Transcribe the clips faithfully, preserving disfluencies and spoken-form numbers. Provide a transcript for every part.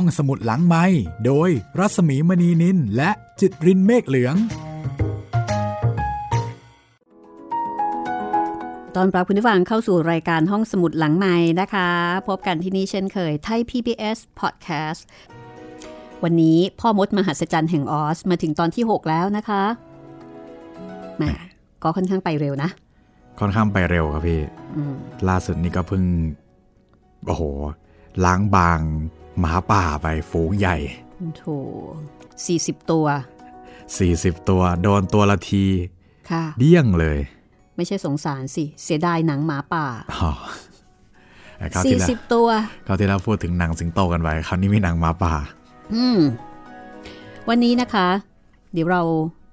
ห้องสมุดหลังไมค์โดยรัสมีมณีนินและจิตรินเมฆเหลืองตอนปรับคุณผู้ฟังเข้าสู่รายการห้องสมุดหลังไมค์นะคะพบกันที่นี่เช่นเคยไทย พี บี เอส Podcast วันนี้พ่อมดมหัศจรรย์แห่งออสมาถึงตอนที่หกแล้วนะคะมาก็ค่อนข้างไปเร็วนะค่อนข้างไปเร็วครับพี่ล่าสุดนี่ก็เพิ่งโอ้โหล้างบางหมาป่าไปฝูงใหญ่โธ่สี่สิบตัวสี่สิบตัวโดนตัวละทีค่ะเดี้ยงเลยไม่ใช่สงสารสิเสียดายหนังหมาป่าอ๋อสี่สิบตัวคราวที่แล้วพูดถึงหนังสิงโตกันไว้คราวนี้มีหนังหมาป่าอืมวันนี้นะคะเดี๋ยวเรา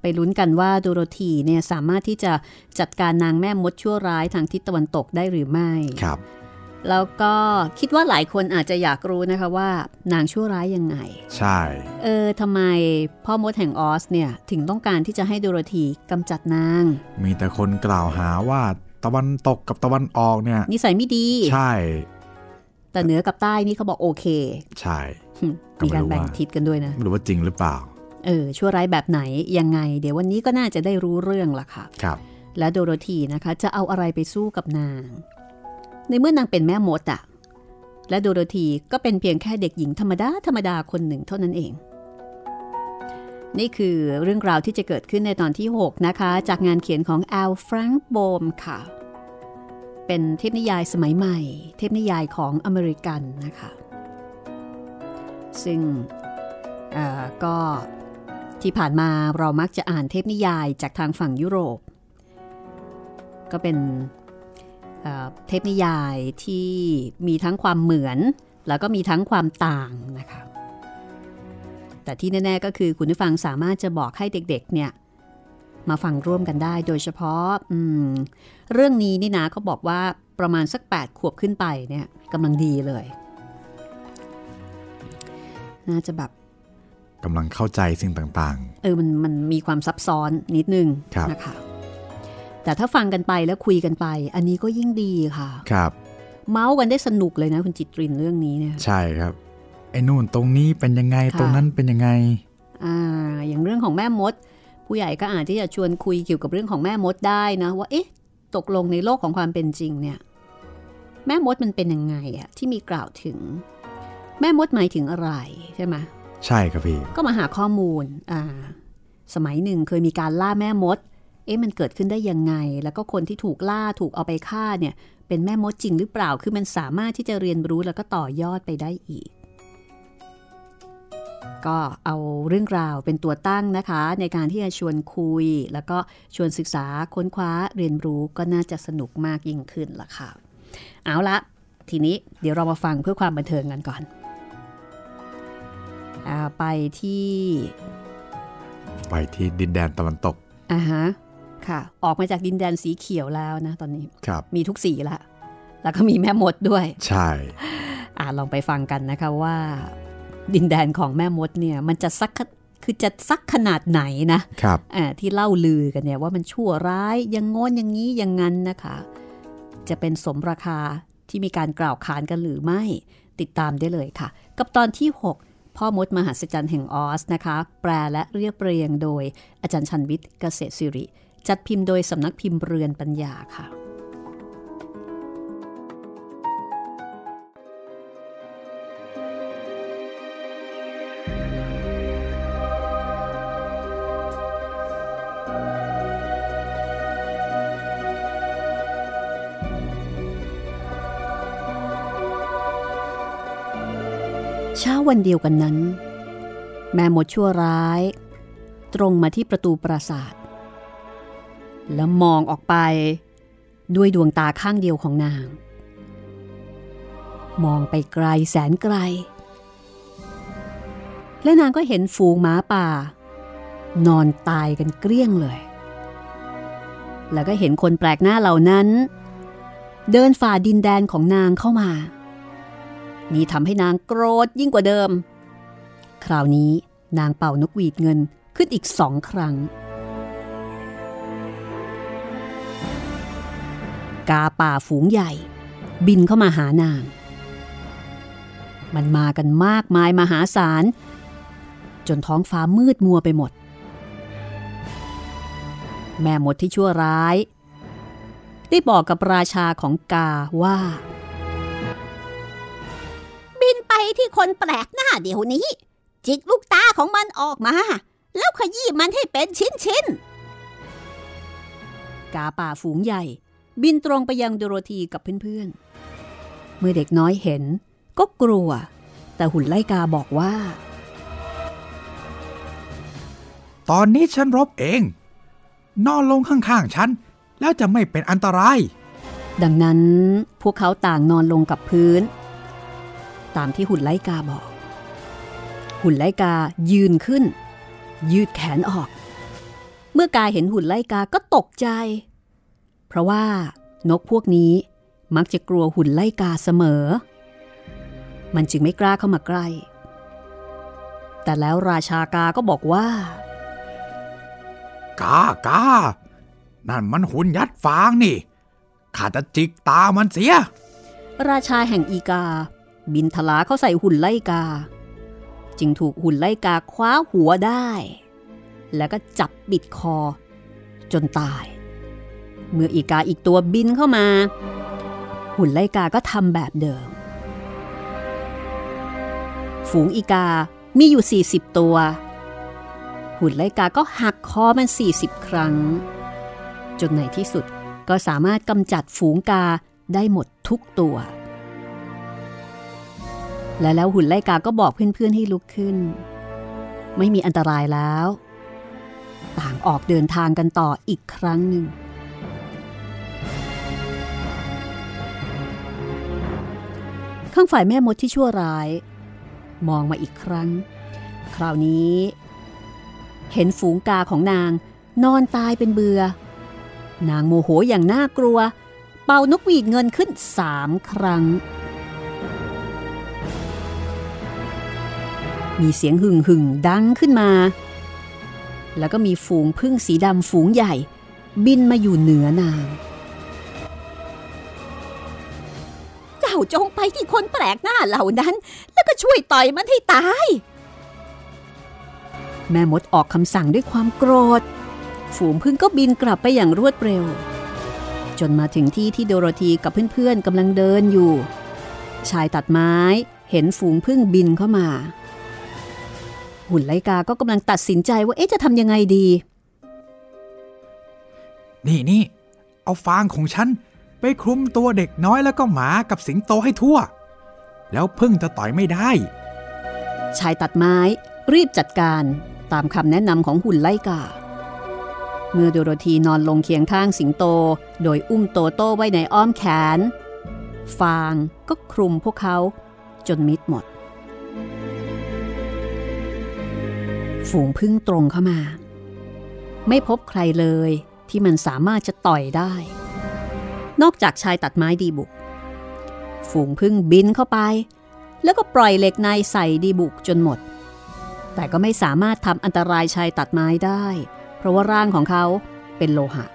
ไปลุ้นกันว่าโดโรธีเนี่ยสามารถที่จะจัดการนางแม่มดชั่วร้ายทางทิศตะวันตกได้หรือไม่ครับแล้วก็คิดว่าหลายคนอาจจะอยากรู้นะคะว่านางชั่วร้ายยังไงใช่เออทำไมพ่อมดแห่งออสเนี่ยถึงต้องการที่จะให้โดโรธีกำจัดนางมีแต่คนกล่าวหาว่าตะวันตกกับตะวันออกเนี่ยนิสัยไม่ดีใช่แต่เหนือกับใต้นี่เขาบอกโอเคใช่มีการแบ่งทิศกันด้วยนะไม่รู้ว่าจริงหรือเปล่าเออชั่วร้ายแบบไหนยังไงเดี๋ยววันนี้ก็น่าจะได้รู้เรื่องละค่ะครับและโดโรธีนะคะจะเอาอะไรไปสู้กับนางในเมื่อนางเป็นแม่มดอะและโดโรธีก็เป็นเพียงแค่เด็กหญิงธรรมดาธรรมดาคนหนึ่งเท่านั้นเองนี่คือเรื่องราวที่จะเกิดขึ้นในตอนที่หกนะคะจากงานเขียนของแอลแฟรงค์โบมค่ะเป็นเทพนิยายสมัยใหม่เทพนิยายของอเมริกันนะคะซึ่งอ่าก็ที่ผ่านมาเรามักจะอ่านเทพนิยายจากทางฝั่งยุโรปก็เป็นเทพนิยายที่มีทั้งความเหมือนแล้วก็มีทั้งความต่างนะคะแต่ที่แน่ๆก็คือคุณผู้ฟังสามารถจะบอกให้เด็กๆเนี่ยมาฟังร่วมกันได้โดยเฉพาะเรื่องนี้นี่นะเขาบอกว่าประมาณสักแปดขวบขึ้นไปเนี่ยกำลังดีเลยน่าจะแบบกำลังเข้าใจสิ่งต่างๆเออมันมันมีความซับซ้อนนิดนึงนะคะแต่ถ้าฟังกันไปแล้วคุยกันไปอันนี้ก็ยิ่งดีค่ะครับเมาส์กันได้สนุกเลยนะคุณจิตรินเรื่องนี้เนี่ยใช่ครับไอ้นู่นตรงนี้เป็นยังไงตรงนั้นเป็นยังไงอ่าอย่างเรื่องของแม่มดผู้ใหญ่ก็อาจที่จะชวนคุยเกี่ยวกับเรื่องของแม่มดได้นะว่าเอ๊ะตกลงในโลกของความเป็นจริงเนี่ยแม่มดมันเป็นยังไงอะที่มีกล่าวถึงแม่มดหมายถึงอะไรใช่ไหมใช่ครับพี่ก็มาหาข้อมูลอ่าสมัยหนึ่งเคยมีการล่าแม่มดเอ๊ะมันเกิดขึ้นได้ยังไงแล้วก็คนที่ถูกล่าถูกเอาไปฆ่าเนี่ยเป็นแม่มดจริงหรือเปล่าคือมันสามารถที่จะเรียนรู้แล้วก็ต่อยอดไปได้อีกก็เอาเรื่องราวเป็นตัวตั้งนะคะในการที่จะชวนคุยแล้วก็ชวนศึกษาค้นคว้าเรียนรู้ก็น่าจะสนุกมากยิ่งขึ้นล่ะค่ะเอาละทีนี้เดี๋ยวเรามาฟังเพื่อความบันเทิงกันก่อนอ่าไปที่ไปที่ดินแดนตะวันตกอ่าฮะค่ะออกมาจากดินแดนสีเขียวแล้วนะตอนนี้มีทุกสีละแล้วก็มีแม่มดด้วยใช่อ่าลองไปฟังกันนะคะว่าดินแดนของแม่มดเนี่ยมันจะซักคือจะซักขนาดไหนนะครับอ่าที่เล่าลือกันเนี่ยว่ามันชั่วร้ายยังโง่นอย่างนี้อย่างนั้นนะคะจะเป็นสมราคาที่มีการกล่าวขานกันหรือไม่ติดตามได้เลยค่ะกับตอนที่หกพ่อมดมหัศจรรย์แห่งออสนะคะแปลและเรียบเรียงโดยอาจารย์ชันวิทย์เกษตรศิริจัดพิมพ์โดยสำนักพิมพ์เรือนปัญญาค่ะเช้าวันเดียวกันนั้นแม่มดชั่วร้ายตรงมาที่ประตูปราสาทแล้วมองออกไปด้วยดวงตาข้างเดียวของนางมองไปไกลแสนไกลและนางก็เห็นฝูงหมาป่านอนตายกันเกลี้ยงเลยแล้วก็เห็นคนแปลกหน้าเหล่านั้นเดินฝ่าดินแดนของนางเข้ามานี่ทำให้นางโกรธยิ่งกว่าเดิมคราวนี้นางเป่านกหวีดเงินขึ้นอีกสองครั้งกาป่าฝูงใหญ่บินเข้ามาหานาง มันมากันมากมายมหาศาลจนท้องฟ้ามืดมัวไปหมดแม่มดที่ชั่วร้ายได้บอกกับราชาของกาว่าบินไปที่คนแปลกหน้าเดี๋ยวนี้จิกลูกตาของมันออกมาแล้วขยี้มันให้เป็นชิ้นๆกาป่าฝูงใหญ่บินตรงไปยังโดโรธีกับเพื่อนๆเมื่อเด็กน้อยเห็นก็กลัวแต่หุ่นไล่กาบอกว่าตอนนี้ฉันรบเองนอนลงข้างๆฉันแล้วจะไม่เป็นอันตรายดังนั้นพวกเขาต่างนอนลงกับพื้นตามที่หุ่นไล่กาบอกหุ่นไล่กายืนขึ้นยืดแขนออกเมื่อกาเห็นหุ่นไล่กาก็ตกใจเพราะว่านกพวกนี้มักจะกลัวหุ่นไล่กาเสมอมันจึงไม่กล้าเข้ามาใกล้แต่แล้วราชากาก็บอกว่ากากานั่นมันหุ่นยัดฟางนี่ข้าจะจิกตามันเสียราชาแห่งอีกาบินทลาเข้าใส่หุ่นไล่กาจึงถูกหุ่นไล่กาคว้าหัวได้แล้วก็จับบิดคอจนตายเมื่ออีกาอีกตัวบินเข้ามาหุ่นไล่กาก็ทำแบบเดิมฝูงอีกามีอยู่สี่สิบตัวหุ่นไล่กาก็หักคอมันสี่สิบครั้งจนในที่สุดก็สามารถกำจัดฝูงกาได้หมดทุกตัวและแล้วหุ่นไล่กาก็บอกเพื่อนๆให้ลุกขึ้นไม่มีอันตรายแล้วต่างออกเดินทางกันต่ออีกครั้งหนึ่งข้างฝ่ายแม่มดที่ชั่วร้ายมองมาอีกครั้งคราวนี้เห็นฝูงกาของนางนอนตายเป็นเบื่อนางโมโหอย่างน่ากลัวเป่านกหวีดเงินขึ้นสามครั้งมีเสียงหึ่งหึ่งดังขึ้นมาแล้วก็มีฝูงผึ้งสีดำฝูงใหญ่บินมาอยู่เหนือนางเจ้าจงไปที่คนแปลกหน้าเหล่านั้นแล้วก็ช่วยต่อยมันให้ตายแม่มดออกคำสั่งด้วยความโกรธฝูงผึ้งก็บินกลับไปอย่างรวดเร็วจนมาถึงที่ที่โดโรธีกับเพื่อนๆกำลังเดินอยู่ชายตัดไม้เห็นฝูงผึ้งบินเข้ามาหุ่นไล่กาก็กำลังตัดสินใจว่าเอ๊ะจะทำยังไงดีนี่นี่เอาฟางของฉันไปคลุมตัวเด็กน้อยแล้วก็หมากับสิงโตให้ทั่วแล้วผึ้งจะต่อยไม่ได้ชายตัดไม้รีบจัดการตามคำแนะนำของหุ่นไล่กาเมื่อโดโรธีนอนลงเคียงข้างสิงโตโดยอุ้มโตโต้ไว้ในอ้อมแขนฟางก็คลุมพวกเขาจนมิดหมดฝูงผึ้งตรงเข้ามาไม่พบใครเลยที่มันสามารถจะต่อยได้นอกจากชายตัดไม้ดีบุกฝูงผึ้งบินเข้าไปแล้วก็ปล่อยเหล็กในใส่ดีบุกจนหมดแต่ก็ไม่สามารถทำอันตรายชายตัดไม้ได้เพราะว่าร่างของเขาเป็นโลหะ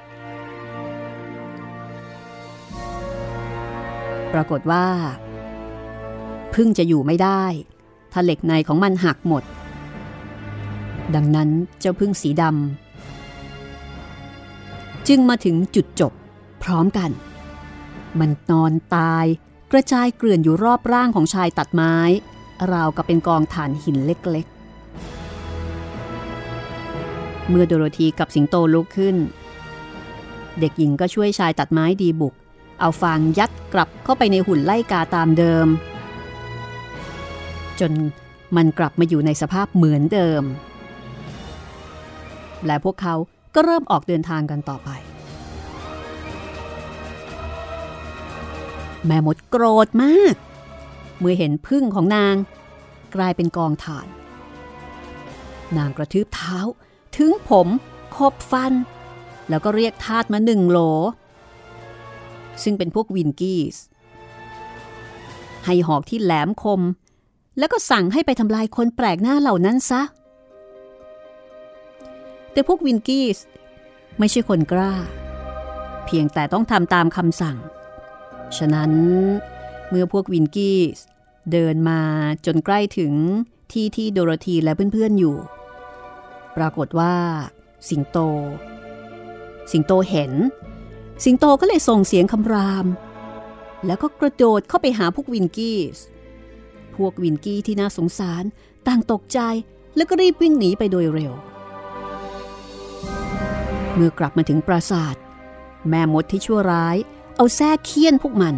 ปรากฏว่าผึ้งจะอยู่ไม่ได้ถ้าเหล็กในของมันหักหมดดังนั้นเจ้าผึ้งสีดำจึงมาถึงจุดจบพร้อมกันมันนอนตายกระจายเกลื่อนอยู่รอบร่างของชายตัดไม้ราวกับเป็นกองถ่านหินเล็กๆเมื่อโดโรธีกับสิงโตลุกขึ้นเด็กหญิงก็ช่วยชายตัดไม้ดีบุกเอาฟางยัดกลับเข้าไปในหุ่นไล่กาตามเดิมจนมันกลับมาอยู่ในสภาพเหมือนเดิมและพวกเขาก็เริ่มออกเดินทางกันต่อไปแม่มดโกรธมากเมื่อเห็นผึ้งของนางกลายเป็นกองถ่านนางกระทืบเท้าถึงผมคบฟันแล้วก็เรียกทาสมาหนึ่งโหลซึ่งเป็นพวกวินกี้สให้หอกที่แหลมคมแล้วก็สั่งให้ไปทำลายคนแปลกหน้าเหล่านั้นซะแต่พวกวินกี้สไม่ใช่คนกล้าเพียงแต่ต้องทำตามคำสั่งฉะนั้นเมื่อพวกวินกี้ส เดินมาจนใกล้ถึงที่ที่โดโรธีและเพื่อนๆอยู่ปรากฏว่าสิงโตสิงโตเห็นสิงโตก็เลยส่งเสียงคำรามแล้วก็กระโดดเข้าไปหาพวกวินกี้พวกวินกี้ที่น่าสงสารต่างตกใจแล้วก็รีบวิ่งหนีไปโดยเร็วเมื่อกลับมาถึงปราสาทแม่มดที่ชั่วร้ายเอาแส้เคี่ยนพวกมัน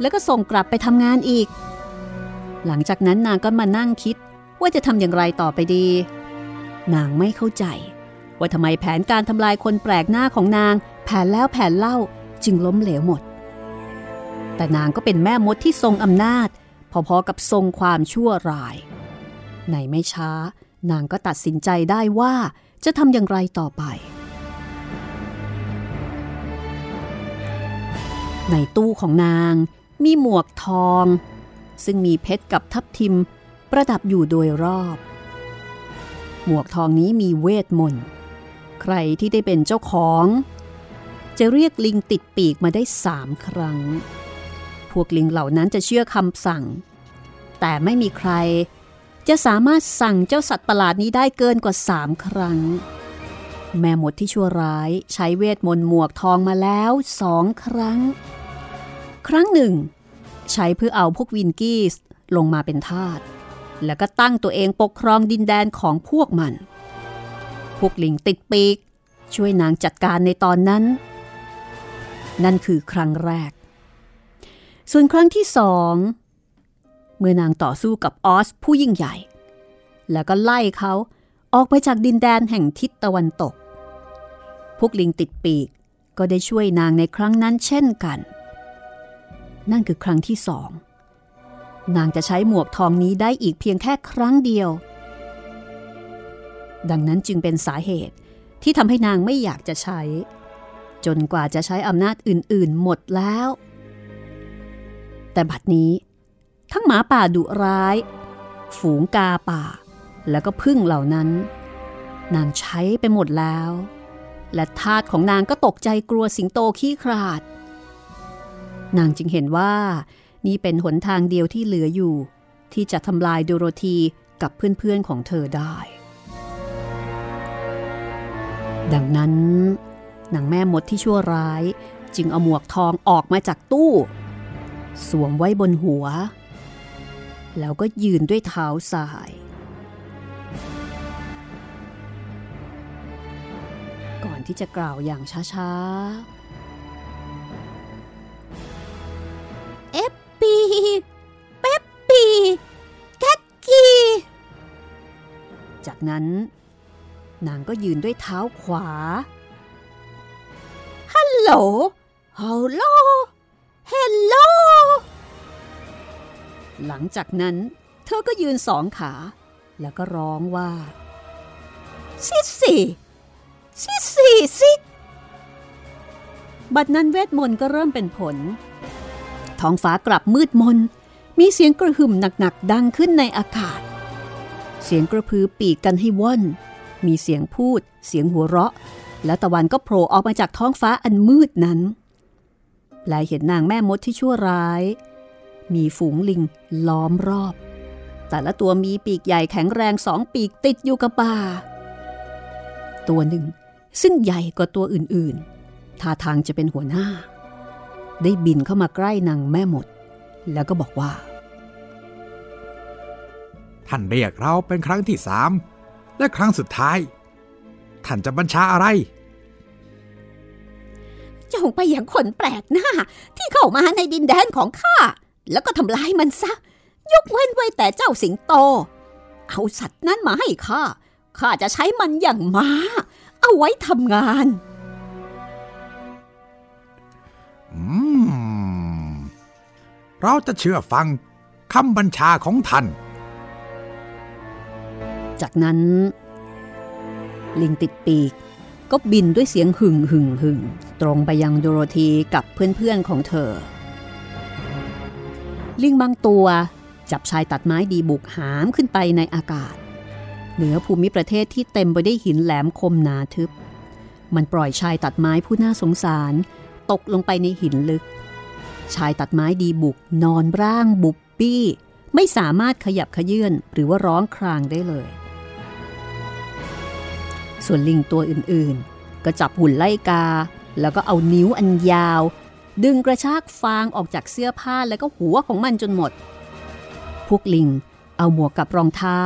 แล้วก็ส่งกลับไปทำงานอีกหลังจากนั้นนางก็มานั่งคิดว่าจะทำอย่างไรต่อไปดีนางไม่เข้าใจว่าทำไมแผนการทำลายคนแปลกหน้าของนางแผนแล้วแผนเล่าจึงล้มเหลวหมดแต่นางก็เป็นแม่มดที่ทรงอำนาจพอๆกับทรงความชั่วร้ายในไม่ช้านางก็ตัดสินใจได้ว่าจะทำอย่างไรต่อไปในตู้ของนางมีหมวกทองซึ่งมีเพชรกับทับทิมประดับอยู่โดยรอบหมวกทองนี้มีเวทมนต์ใครที่ได้เป็นเจ้าของจะเรียกลิงติดปีกมาได้สามครั้งพวกลิงเหล่านั้นจะเชื่อคำสั่งแต่ไม่มีใครจะสามารถสั่งเจ้าสัตว์ประหลาดนี้ได้เกินกว่าสามครั้งแม่มดที่ชั่วร้ายใช้เวทมนต์หมวกทองมาแล้วสองครั้งครั้งหนึ่งใช้เพื่อเอาพวกวินกี้สลงมาเป็นทาสแล้วก็ตั้งตัวเองปกครองดินแดนของพวกมันพวกลิงติดปีกช่วยนางจัดการในตอนนั้นนั่นคือครั้งแรกส่วนครั้งที่สองเมื่อนางต่อสู้กับออสผู้ยิ่งใหญ่แล้วก็ไล่เขาออกไปจากดินแดนแห่งทิศตะวันตกพวกลิงติดปีกก็ได้ช่วยนางในครั้งนั้นเช่นกันนั่นคือครั้งที่สองนางจะใช้หมวกทองนี้ได้อีกเพียงแค่ครั้งเดียวดังนั้นจึงเป็นสาเหตุที่ทำให้นางไม่อยากจะใช้จนกว่าจะใช้อำนาจอื่นๆหมดแล้วแต่บัดนี้ทั้งหมาป่าดุร้ายฝูงกาป่าแล้วก็ผึ้งเหล่านั้นนางใช้ไปหมดแล้วและทาสของนางก็ตกใจกลัวสิงโตขี้ขลาดนางจึงเห็นว่านี่เป็นหนทางเดียวที่เหลืออยู่ที่จะทำลายโดโรธีกับเพื่อนๆของเธอได้ดังนั้นนางแม่มดที่ชั่วร้ายจึงเอาหมวกทองออกมาจากตู้สวมไว้บนหัวแล้วก็ยืนด้วยเท้าซ้ายก่อนที่จะกล่าวอย่างช้าๆเอปปีเป๊ปปีแคทกีจากนั้นนางก็ยืนด้วยเท้าขวาฮัลโหลฮัลโหลเฮลโลหลังจากนั้นเธอก็ยืนสองขาแล้วก็ร้องว่าซิซิซิซิซิบัดนั้นเวทมนต์ก็เริ่มเป็นผลท้องฟ้ากลับมืดมนมีเสียงกระหึ่มหนักๆดังขึ้นในอากาศเสียงกระพือปีกกันให้ว่อนมีเสียงพูดเสียงหัวเราะและตะวันก็โผล่ออกมาจากท้องฟ้าอันมืดนั้นและเห็นนางแม่มดที่ชั่วร้ายมีฝูงลิงล้อมรอบแต่ละตัวมีปีกใหญ่แข็งแรงสองปีกติดอยู่กับบ่าตัวหนึ่งซึ่งใหญ่กว่าตัวอื่นๆท่าทางจะเป็นหัวหน้าได้บินเข้ามาใกล้นางแม่มดแล้วก็บอกว่าท่านเรียกเราเป็นครั้งที่สามและครั้งสุดท้ายท่านจะบัญชาอะไรจงไปอย่างคนแปลกหน้าที่เข้ามาในดินแดนของข้าแล้วก็ทำลายมันซะยกเว้นไว้แต่เจ้าสิงโตเอาสัตว์นั้นมาให้ข้าข้าจะใช้มันอย่างม้าเอาไว้ทำงานอืมเราจะเชื่อฟังคำบัญชาของท่านจากนั้นลิงติดปีกก็บินด้วยเสียงหึ่งหึ่งหึ่งตรงไปยังโดโรธีกับเพื่อนๆของเธอลิงบางตัวจับชายตัดไม้ดีบุกหามขึ้นไปในอากาศเหนือภูมิประเทศที่เต็มไปด้วยหินแหลมคมหนาทึบมันปล่อยชายตัดไม้ผู้น่าสงสารตกลงไปในหินลึก ชายตัดไม้ดีบุกนอนร่างบุบบี้ไม่สามารถขยับเขยื้อนหรือว่าร้องครางได้เลยส่วนลิงตัวอื่นๆก็จับหุ่นไล่กาแล้วก็เอานิ้วอันยาวดึงกระชากฟางออกจากเสื้อผ้าแล้วก็หัวของมันจนหมดพวกลิงเอาหมวกกับรองเท้า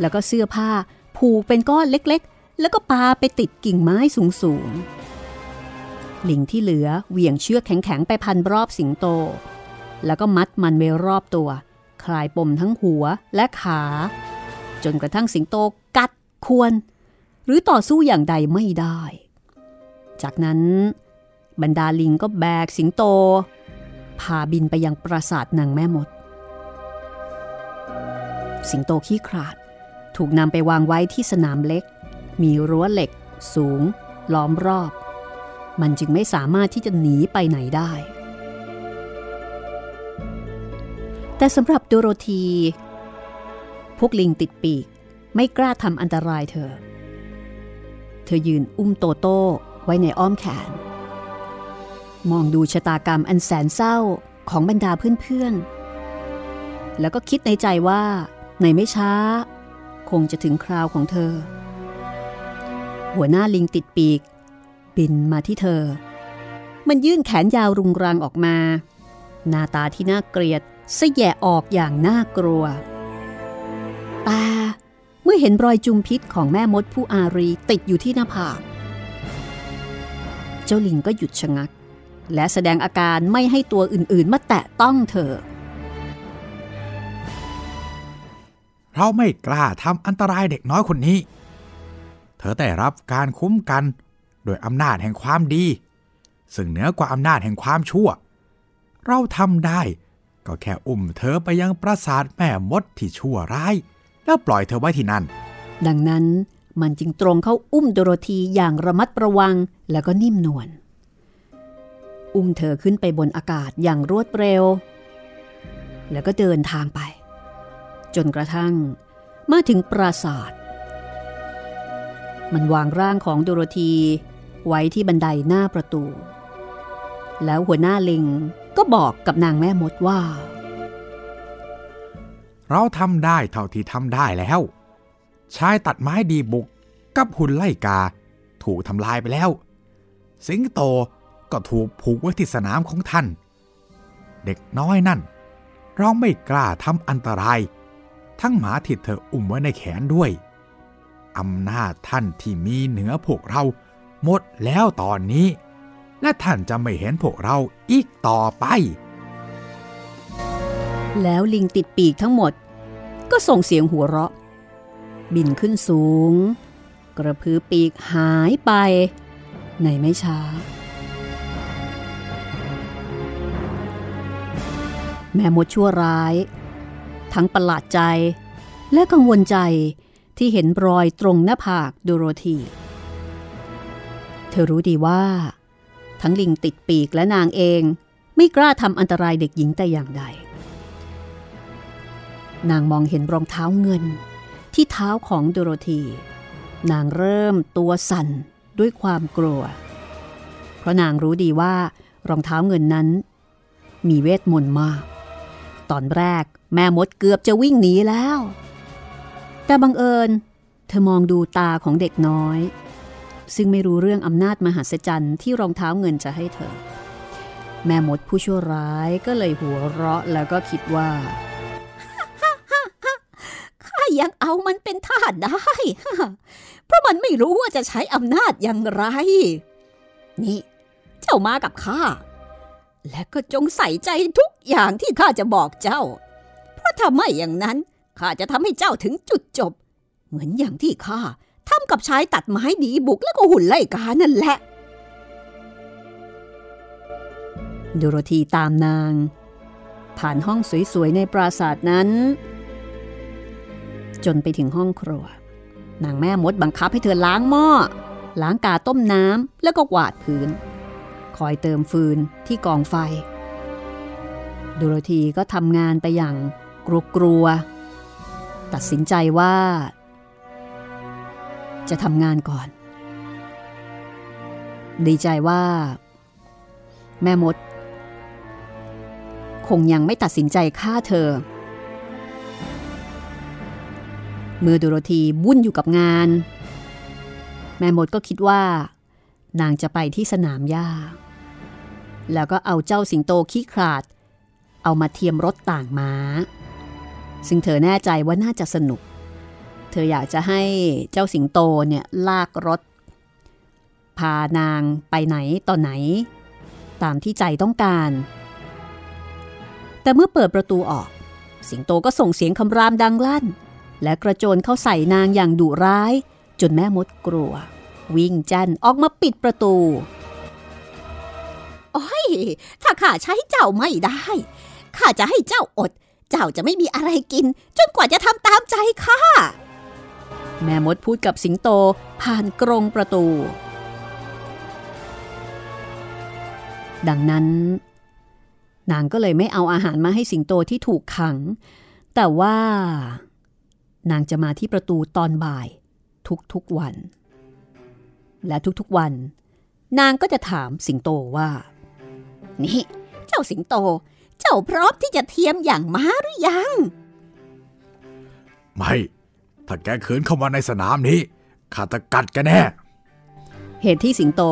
แล้วก็เสื้อผ้าผูกเป็นก้อนเล็กๆแล้วก็ปาไปติดกิ่งไม้สูงๆลิงที่เหลือเหวี่ยงเชือกแข็งๆไปพันรอบสิงโตแล้วก็มัดมันไว้รอบตัวคลายปมทั้งหัวและขาจนกระทั่งสิงโตกัดควรหรือต่อสู้อย่างใดไม่ได้จากนั้นบรรดาลิงก็แบกสิงโตพาบินไปยังปราสาทนางแม่มดสิงโตขี้ขลาดถูกนำไปวางไว้ที่สนามเล็กมีรั้วเหล็กสูงล้อมรอบมันจึงไม่สามารถที่จะหนีไปไหนได้แต่สำหรับโดโรธีพวกลิงติดปีกไม่กล้าทำอันตรายเธอเธอยืนอุ้มโตโต้ไว้ในอ้อมแขนมองดูชะตากรรมอันแสนเศร้าของบรรดาเพื่อนๆแล้วก็คิดในใจว่าในไม่ช้าคงจะถึงคราวของเธอหัวหน้าลิงติดปีกบินมาที่เธอมันยื่นแขนยาวรุงรังออกมาหน้าตาที่น่าเกลียดเสแยะออกอย่างน่ากลัวตาเมื่อเห็นรอยจุมพิษของแม่มดผู้อารีติดอยู่ที่หน้าผากเจ้าลิงก็หยุดชะงักและแสดงอาการไม่ให้ตัวอื่นๆมาแตะต้องเธอเราไม่กล้าทำอันตรายเด็กน้อยคนนี้เธอได้รับการคุ้มกันโดยอำนาจแห่งความดีซึ่งเหนือกว่าอำนาจแห่งความชั่วเราทำได้ก็แค่อุ้มเธอไปยังปราสาทแม่มดที่ชั่วร้ายแล้วปล่อยเธอไว้ที่นั่นดังนั้นมันจึงตรงเข้าอุ้มโดโรธีอย่างระมัดระวังแล้วก็นิ่มนวลอุ้มเธอขึ้นไปบนอากาศอย่างรวดเร็วแล้วก็เดินทางไปจนกระทั่งมาถึงปราสาทมันวางร่างของโดโรธีไว้ที่บันไดหน้าประตูแล้วหัวหน้าลิงก็บอกกับนางแม่มดว่าเราทำได้เท่าที่ทำได้แล้วชายตัดไม้ดีบุกกับหุ่นไล่กาถูกทำลายไปแล้วสิงโตก็ถูกผูกไว้ที่สนามของท่านเด็กน้อยนั่นเราไม่กล้าทำอันตรายทั้งหมาที่เธออุ้มไว้ในแขนด้วยอำนาจท่านที่มีเหนือพวกเราหมดแล้วตอนนี้และท่านจะไม่เห็นพวกเราอีกต่อไปแล้วลิงติดปีกทั้งหมดก็ส่งเสียงหัวเราะบินขึ้นสูงกระพือปีกหายไปในไม่ช้าแม่มดชั่วร้ายทั้งประหลาดใจและกังวลใจที่เห็นรอยตรงหน้าผากโดโรธีเธอรู้ดีว่าทั้งลิงติดปีกและนางเองไม่กล้าทำอันตรายเด็กหญิงแต่อย่างใดนางมองเห็นรองเท้าเงินที่เท้าของโดโรธีนางเริ่มตัวสั่นด้วยความกลัวเพราะนางรู้ดีว่ารองเท้าเงินนั้นมีเวทมนต์มากตอนแรกแม่มดเกือบจะวิ่งหนีแล้วแต่บังเอิญเธอมองดูตาของเด็กน้อยซึ่งไม่รู้เรื่องอำนาจมหัศจรรย์ที่รองเท้าเงินจะให้เธอแม่มดผู้ชั่วร้ายก็เลยหัวเราะแล้วก็คิดว่าข้ายังเอามันเป็นทาสได้เพราะมันไม่รู้ว่าจะใช้อำนาจอย่างไรนี่เจ้ามากับข้าและก็จงใส่ใจทุกอย่างที่ข้าจะบอกเจ้าเพราะถ้าไม่อย่างนั้นข้าจะทำให้เจ้าถึงจุดจบเหมือนอย่างที่ข้าทำกับชายตัดไม้ดีบุกและก็หุ่นไล่กานั่นแหละโดโรธีตามนางผ่านห้องสวยๆในปราสาทนั้นจนไปถึงห้องครัวนางแม่มดบังคับให้เธอล้างหม้อล้างกาต้มน้ำแล้วก็กวาดพื้นคอยเติมฟืนที่กองไฟโดโรธีก็ทำงานไปอย่างกลัวๆตัดสินใจว่าจะทำงานก่อนดีใจว่าแม่มด คงยังไม่ตัดสินใจฆ่าเธอเมื่อโดโรธีวุ่นอยู่กับงานแม่มดก็คิดว่านางจะไปที่สนามหญ้าแล้วก็เอาเจ้าสิงโตขี้ขลาดเอามาเทียมรถต่างม้าซึ่งเธอแน่ใจว่าน่าจะสนุกเธออยากจะให้เจ้าสิงโตเนี่ยลากรถพานางไปไหนต่อไหนตามที่ใจต้องการแต่เมื่อเปิดประตูออกสิงโตก็ส่งเสียงคำรามดังลั่นและกระโจนเข้าใส่นางอย่างดุร้ายจนแม่มดกลัววิ่งจันออกมาปิดประตูโอ้ยถ้าข้าใช้เจ้าไม่ได้ข้าจะให้เจ้าอดเจ้าจะไม่มีอะไรกินจนกว่าจะทำตามใจข้าแม่มดพูดกับสิงโตผ่านกรงประตูดังนั้นนางก็เลยไม่เอาอาหารมาให้สิงโตที่ถูกขังแต่ว่านางจะมาที่ประตูตอนบ่ายทุกๆวันและทุกๆวันนางก็จะถามสิงโตว่านี่เจ้าสิงโตเจ้าพร้อมที่จะเทียมอย่างม้าหรือยังไม่ถ้าแกขืนเข้ามาในสนามนี้ข้าจะกัดแกแน่เหตุที่สิงโต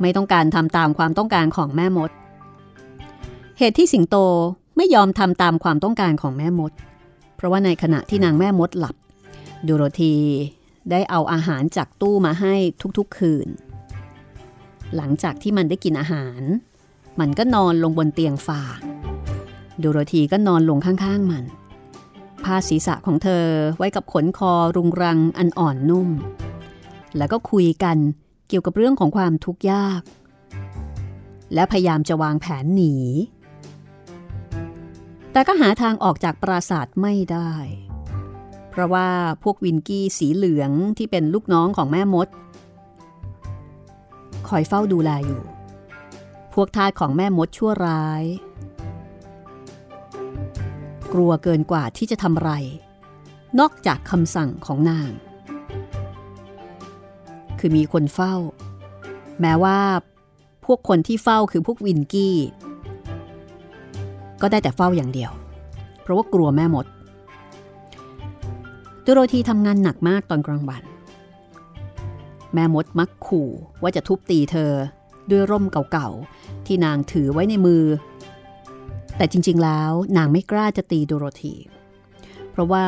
ไม่ต้องการทำตามความต้องการของแม่มดเหตุที่สิงโตไม่ยอมทำตามความต้องการของแม่มดเพราะว่าในขณะที่นางแม่มดหลับโดโรธีได้เอาอาหารจากตู้มาให้ทุกๆคืนหลังจากที่มันได้กินอาหารมันก็นอนลงบนเตียงฟางโดโรธีก็นอนลงข้างๆมันพาศีรษะของเธอไว้กับขนคอรุงรังอันอ่อนนุ่มแล้วก็คุยกันเกี่ยวกับเรื่องของความทุกข์ยากและพยายามจะวางแผนหนีแต่ก็หาทางออกจากปราสาทไม่ได้เพราะว่าพวกวินกี้สีเหลืองที่เป็นลูกน้องของแม่มดคอยเฝ้าดูแลอยู่พวกทาสของแม่มดชั่วร้ายกลัวเกินกว่าที่จะทำไรนอกจากคำสั่งของนางคือมีคนเฝ้าแม้ว่าพวกคนที่เฝ้าคือพวกวินกี้ก็ได้แต่เฝ้าอย่างเดียวเพราะว่ากลัวแม่มดโดโรธีทำงานหนักมากตอนกลางวันแม่มดมักขู่ว่าจะทุบตีเธอด้วยร่มเก่าๆที่นางถือไว้ในมือแต่จริงๆแล้วนางไม่กล้าจะตีโดโรธีเพราะว่า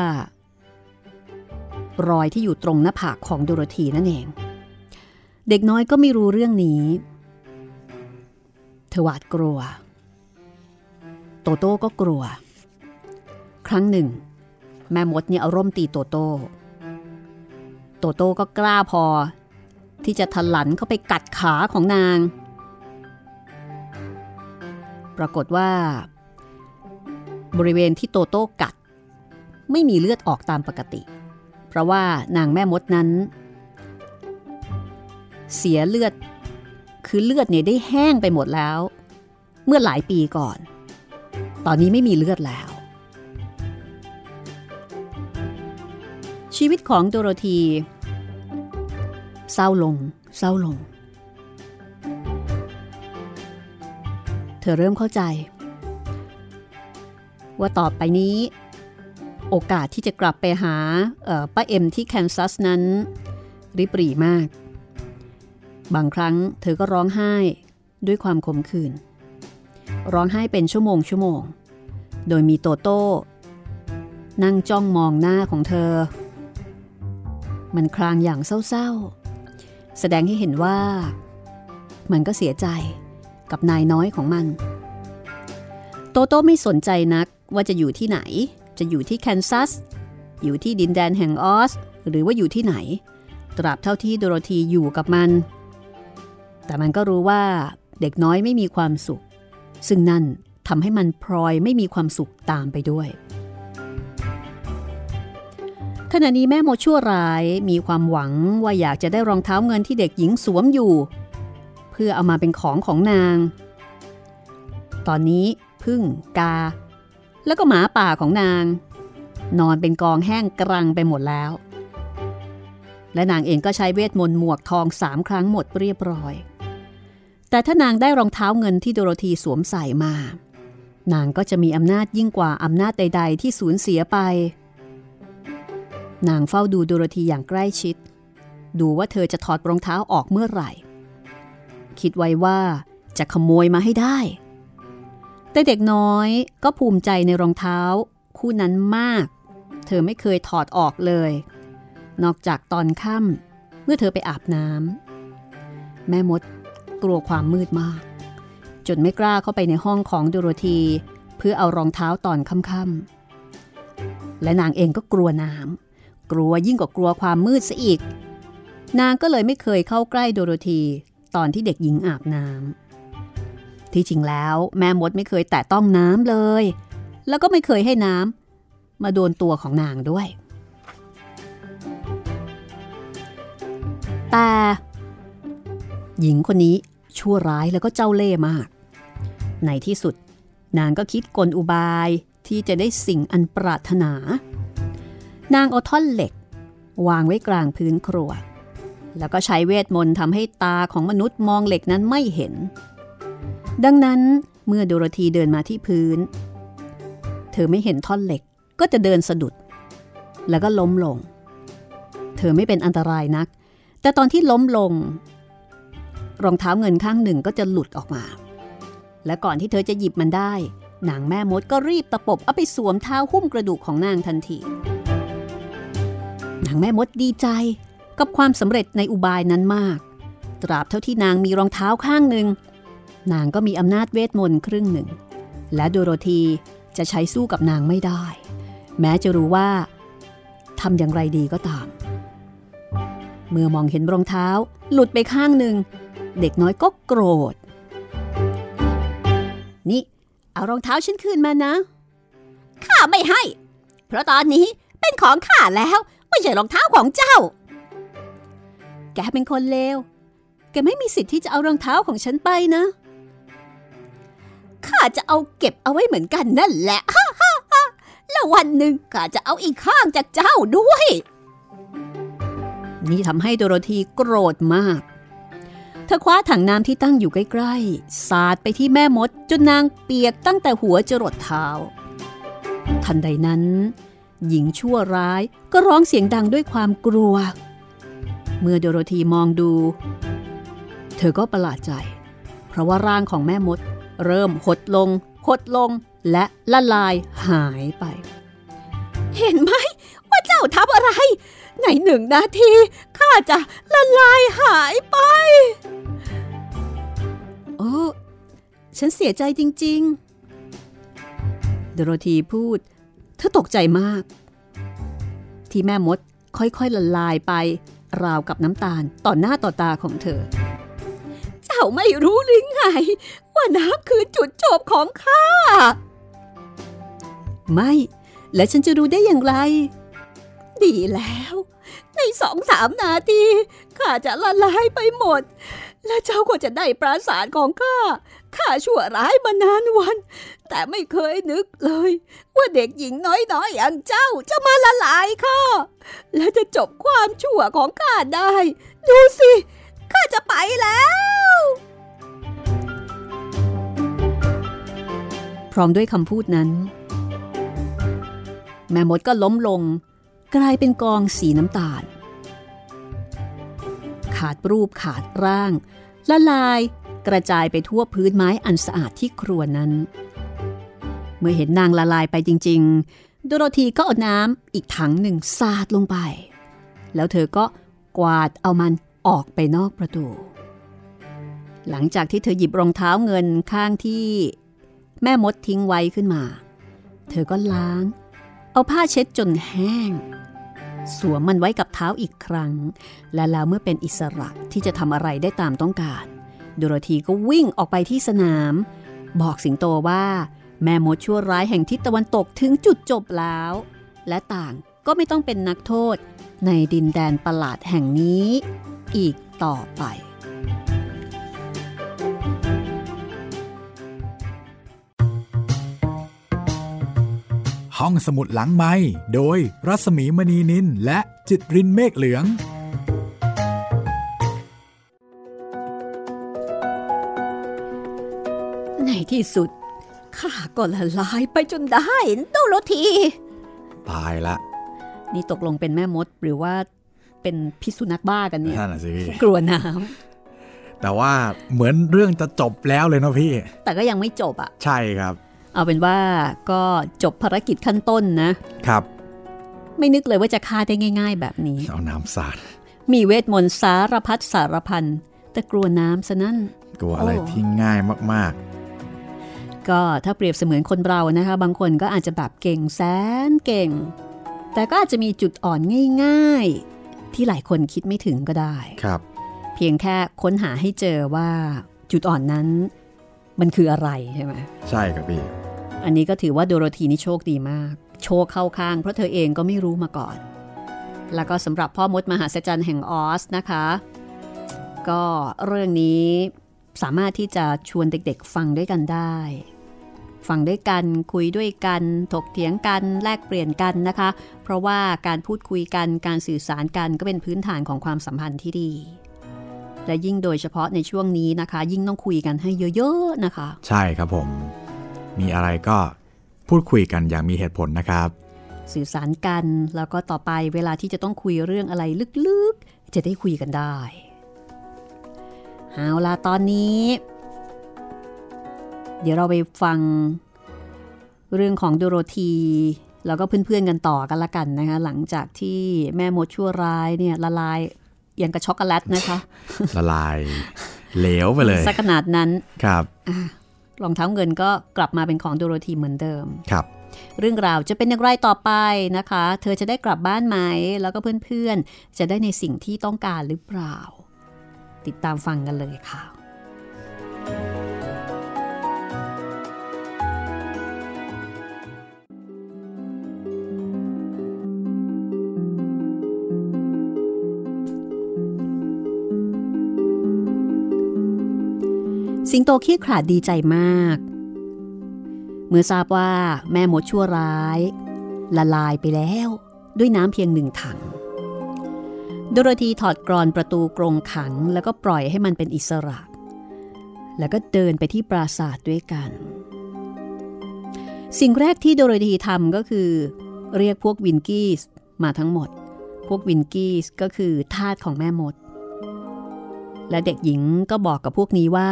รอยที่อยู่ตรงหน้าผากของโดโรธีนั่นเองเด็กน้อยก็ไม่รู้เรื่องนี้เธอหวาดกลัวโตโต้ก็กลัวครั้งหนึ่งแม่มดเนี่ยเอาร่มตีโตโต้โตโต้ก็กล้าพอที่จะถลันเข้าไปกัดขาของนางปรากฏว่าบริเวณที่โตโต้กัดไม่มีเลือดออกตามปกติเพราะว่านางแม่มดนั้นเสียเลือดคือเลือดเนี่ยได้แห้งไปหมดแล้วเมื่อหลายปีก่อนตอนนี้ไม่มีเลือดแล้วชีวิตของโดโรธีเศร้าลงเศร้าลงเธอเริ่มเข้าใจว่าต่อไปนี้โอกาสที่จะกลับไปหาป้าเอ็มที่แคนซัสนั้นริบหรี่มากบางครั้งเธอก็ร้องไห้ด้วยความขมขื่นร้องไห้เป็นชั่วโมงชั่วโมงโดยมีโตโต้นั่งจ้องมองหน้าของเธอมันคลางอย่างเศร้าๆแสดงให้เห็นว่ามันก็เสียใจกับนายน้อยของมันโตโต้ไม่สนใจนักว่าจะอยู่ที่ไหนจะอยู่ที่แคนซัสอยู่ที่ดินแดนแห่งออสหรือว่าอยู่ที่ไหนตราบเท่าที่โดโรธีอยู่กับมันแต่มันก็รู้ว่าเด็กน้อยไม่มีความสุขซึ่งนั่นทำให้มันพลอยไม่มีความสุขตามไปด้วยขณะนี้แม่มดชั่วร้ายมีความหวังว่าอยากจะได้รองเท้าเงินที่เด็กหญิงสวมอยู่เพื่อเอามาเป็นของของนางตอนนี้พึ่งกาแล้วก็หมาป่าของนางนอนเป็นกองแห้งกรังไปหมดแล้วและนางเองก็ใช้เวทมนต์หมวกทองสามครั้งหมดเรียบร้อยแต่ถ้านางได้รองเท้าเงินที่โดโรธีสวมใส่มา นางก็จะมีอำนาจยิ่งกว่าอำนาจใดๆที่สูญเสียไปนางเฝ้าดูโดโรธีอย่างใกล้ชิดดูว่าเธอจะถอดรองเท้าออกเมื่อไหร่คิดไว้ว่าจะขโมยมาให้ได้แต่เด็กน้อยก็ภูมิใจในรองเท้าคู่นั้นมากเธอไม่เคยถอดออกเลยนอกจากตอนค่ำเมื่อเธอไปอาบน้ำแม่มดกลัวความมืดมากจนไม่กล้าเข้าไปในห้องของโดโรธีเพื่อเอารองเท้าตอนค่ำๆและนางเองก็กลัวน้ำกลัวยิ่งกว่ากลัวความมืดซะอีกนางก็เลยไม่เคยเข้าใกล้โดโรธีตอนที่เด็กหญิงอาบน้ำที่จริงแล้วแม่มดไม่เคยแตะต้องน้ำเลยแล้วก็ไม่เคยให้น้ำมาโดนตัวของนางด้วยแต่หญิงคนนี้ชั่วร้ายแล้วก็เจ้าเล่ห์มากในที่สุดนางก็คิดกลอุบายที่จะได้สิ่งอันปรารถนานางเอาท่อนเหล็กวางไว้กลางพื้นครัวแล้วก็ใช้เวทมนต์ทำให้ตาของมนุษย์มองเหล็กนั้นไม่เห็นดังนั้นเมื่อโดโรธีเดินมาที่พื้นเธอไม่เห็นท่อนเหล็กก็จะเดินสะดุดแล้วก็ล้มลงเธอไม่เป็นอันตรายนักแต่ตอนที่ล้มลงรองเท้าเงินข้างหนึ่งก็จะหลุดออกมาและก่อนที่เธอจะหยิบมันได้นางแม่มดก็รีบตะปบเอาไปสวมเท้าหุ้มกระดูกของนางทันทีนางแม่มดดีใจกับความสำเร็จในอุบายนั้นมากตราบเท่าที่นางมีรองเท้าข้างหนึ่งนางก็มีอำนาจเวทมนต์ครึ่งหนึ่งและโดโรธีจะใช้สู้กับนางไม่ได้แม้จะรู้ว่าทำอย่างไรดีก็ตามเมื่อมองเห็นรองเท้าหลุดไปข้างหนึ่งเด็กน้อยก็โกรธนี่เอารองเท้าฉันคืนมานะข้าไม่ให้เพราะตอนนี้เป็นของข้าแล้วไม่ใช่รองเท้าของเจ้าแกเป็นคนเลวแกไม่มีสิทธิ์ที่จะเอารองเท้าของฉันไปนะข้าจะเอาเก็บเอาไว้เหมือนกันนั่นแหละฮ่าฮ่าฮ่าแล้ววันหนึ่งข้าจะเอาอีกข้างจากเจ้าด้วยนี่ทำให้โดโรธีโกรธมากเธอคว้าถังน้ำที่ตั้งอยู่ใกล้ๆสาดไปที่แม่มดจนนางเปียกตั้งแต่หัวจรดเท้าทันใดนั้นหญิงชั่วร้ายก็ร้องเสียงดังด้วยความกลัวเมื่อโดโรธีมองดูเธอก็ประหลาดใจเพราะว่าร่างของแม่มดเริ่มหดลงหดลงและละลายหายไปเห็นไหมว่าเจ้าทำอะไรในหนึ่งนาทีข้าจะละลายหายไปโอ้ฉันเสียใจจริงๆโดโรธีพูดเธอตกใจมากที่แม่มดค่อยๆละลายไปราวกับน้ำตาลต่อหน้าต่อตาของเธอเจ้าไม่รู้หรือไงว่าน้ำคือจุดจบของข้าไม่และฉันจะรู้ได้อย่างไรดีแล้วในสองสามนาทีข้าจะละลายไปหมดและเจ้าก็จะได้ปราสาทของข้าข้าชั่วร้ายมานานวันแต่ไม่เคยนึกเลยว่าเด็กหญิงน้อยๆ อ, อย่างเจ้าจะมาละลายข้าและจะจบความชั่วของข้าได้ดูสิข้าจะไปแล้วพร้อมด้วยคำพูดนั้นแม่มดก็ล้มลงกลายเป็นกองสีน้ำตาลขาดรูปขาดร่างละลายกระจายไปทั่วพื้นไม้อันสะอาดที่ครัวนั้นเมื่อเห็นนางละลายไปจริงๆโดโรธีก็เอาน้ำอีกถังหนึ่งสาดลงไปแล้วเธอก็กวาดเอามันออกไปนอกประตูหลังจากที่เธอหยิบรองเท้าเงินข้างที่แม่มดทิ้งไว้ขึ้นมาเธอก็ล้างเอาผ้าเช็ดจนแห้งสวมมันไว้กับเท้าอีกครั้งและแล้วเมื่อเป็นอิสระที่จะทำอะไรได้ตามต้องการโดโรธีก็วิ่งออกไปที่สนามบอกสิงโตว่าแม่มดชั่วร้ายแห่งทิศตะวันตกถึงจุดจบแล้วและต่างก็ไม่ต้องเป็นนักโทษในดินแดนประหลาดแห่งนี้อีกต่อไปห้องสมุดหลังไมค์โดยรัศมีมณีนินและจิตรินเมฆเหลืองในที่สุด ข้าก็ละลายไปจนได้เต้าโลทีตายละนี่ตกลงเป็นแม่มดหรือว่าเป็นพิษสุนัขบ้ากันเนี่ยนั่นแหละสิพี่กลัวน้ำแต่ว่าเหมือนเรื่องจะจบแล้วเลยเนาะพี่แต่ก็ยังไม่จบอ่ะใช่ครับเอาเป็นว่าก็จบภารกิจขั้นต้นนะครับไม่นึกเลยว่าจะฆ่าได้ง่ายๆแบบนี้เอาน้ำสาดมีเวทมนต์สารพัดสารพันแต่กลัวน้ำซะนั่นกลัวอะไรที่ง่ายมากๆก็ถ้าเปรียบเสมือนคนเรานะคะบางคนก็อาจจะแบบเก่งแสนเก่งแต่ก็อาจจะมีจุดอ่อนง่ายๆที่หลายคนคิดไม่ถึงก็ได้ครับเพียงแค่ค้นหาให้เจอว่าจุดอ่อนนั้นมันคืออะไรใช่ไหมใช่ครับพี่อันนี้ก็ถือว่าโดโรธีนี่โชคดีมากโชคเข้าข้างเพราะเธอเองก็ไม่รู้มาก่อนแล้วก็สำหรับพ่อมดมหัศจรรย์แห่งออสนะคะก็เรื่องนี้สามารถที่จะชวนเด็กๆฟังด้วยกันได้ฟังด้วยกันคุยด้วยกันถกเถียงกันแลกเปลี่ยนกันนะคะเพราะว่าการพูดคุยกันการสื่อสารกันก็เป็นพื้นฐานของความสัมพันธ์ที่ดีและยิ่งโดยเฉพาะในช่วงนี้นะคะยิ่งต้องคุยกันให้เยอะๆนะคะใช่ครับผมมีอะไรก็พูดคุยกันอย่างมีเหตุผลนะครับสื่อสารกันแล้วก็ต่อไปเวลาที่จะต้องคุยเรื่องอะไรลึกๆจะได้คุยกันได้เอาล่ะตอนนี้เดี๋ยวเราไปฟังเรื่องของโดโรธีแล้วก็เพื่อนๆกันต่อกันละกันนะคะหลังจากที่แม่มดชั่วร้ายเนี่ยละลายอย่างกับช็อกโกแลตนะคะละลายเหลวไปเลยสักขนาดนั้นครับรองเท้าเงินก็กลับมาเป็นของโดโรธีเหมือนเดิมครับเรื่องราวจะเป็นอย่างไรต่อไปนะคะเธอจะได้กลับบ้านไหมแล้วก็เพื่อนๆจะได้ในสิ่งที่ต้องการหรือเปล่าติดตามฟังกันเลยค่ะสิงโตขี้ขลาดดีใจมากเมื่อทราบว่าแม่มดชั่วร้ายละลายไปแล้วด้วยน้ำเพียงหนึ่งถังโดโรธีถอดกรอนประตูกรงขังแล้วก็ปล่อยให้มันเป็นอิสระแล้วก็เดินไปที่ปราสาทด้วยกันสิ่งแรกที่โดโรธีทำก็คือเรียกพวกวินกี้สมาทั้งหมดพวกวินกี้สก็คือทาสของแม่มดและเด็กหญิงก็บอกกับพวกนี้ว่า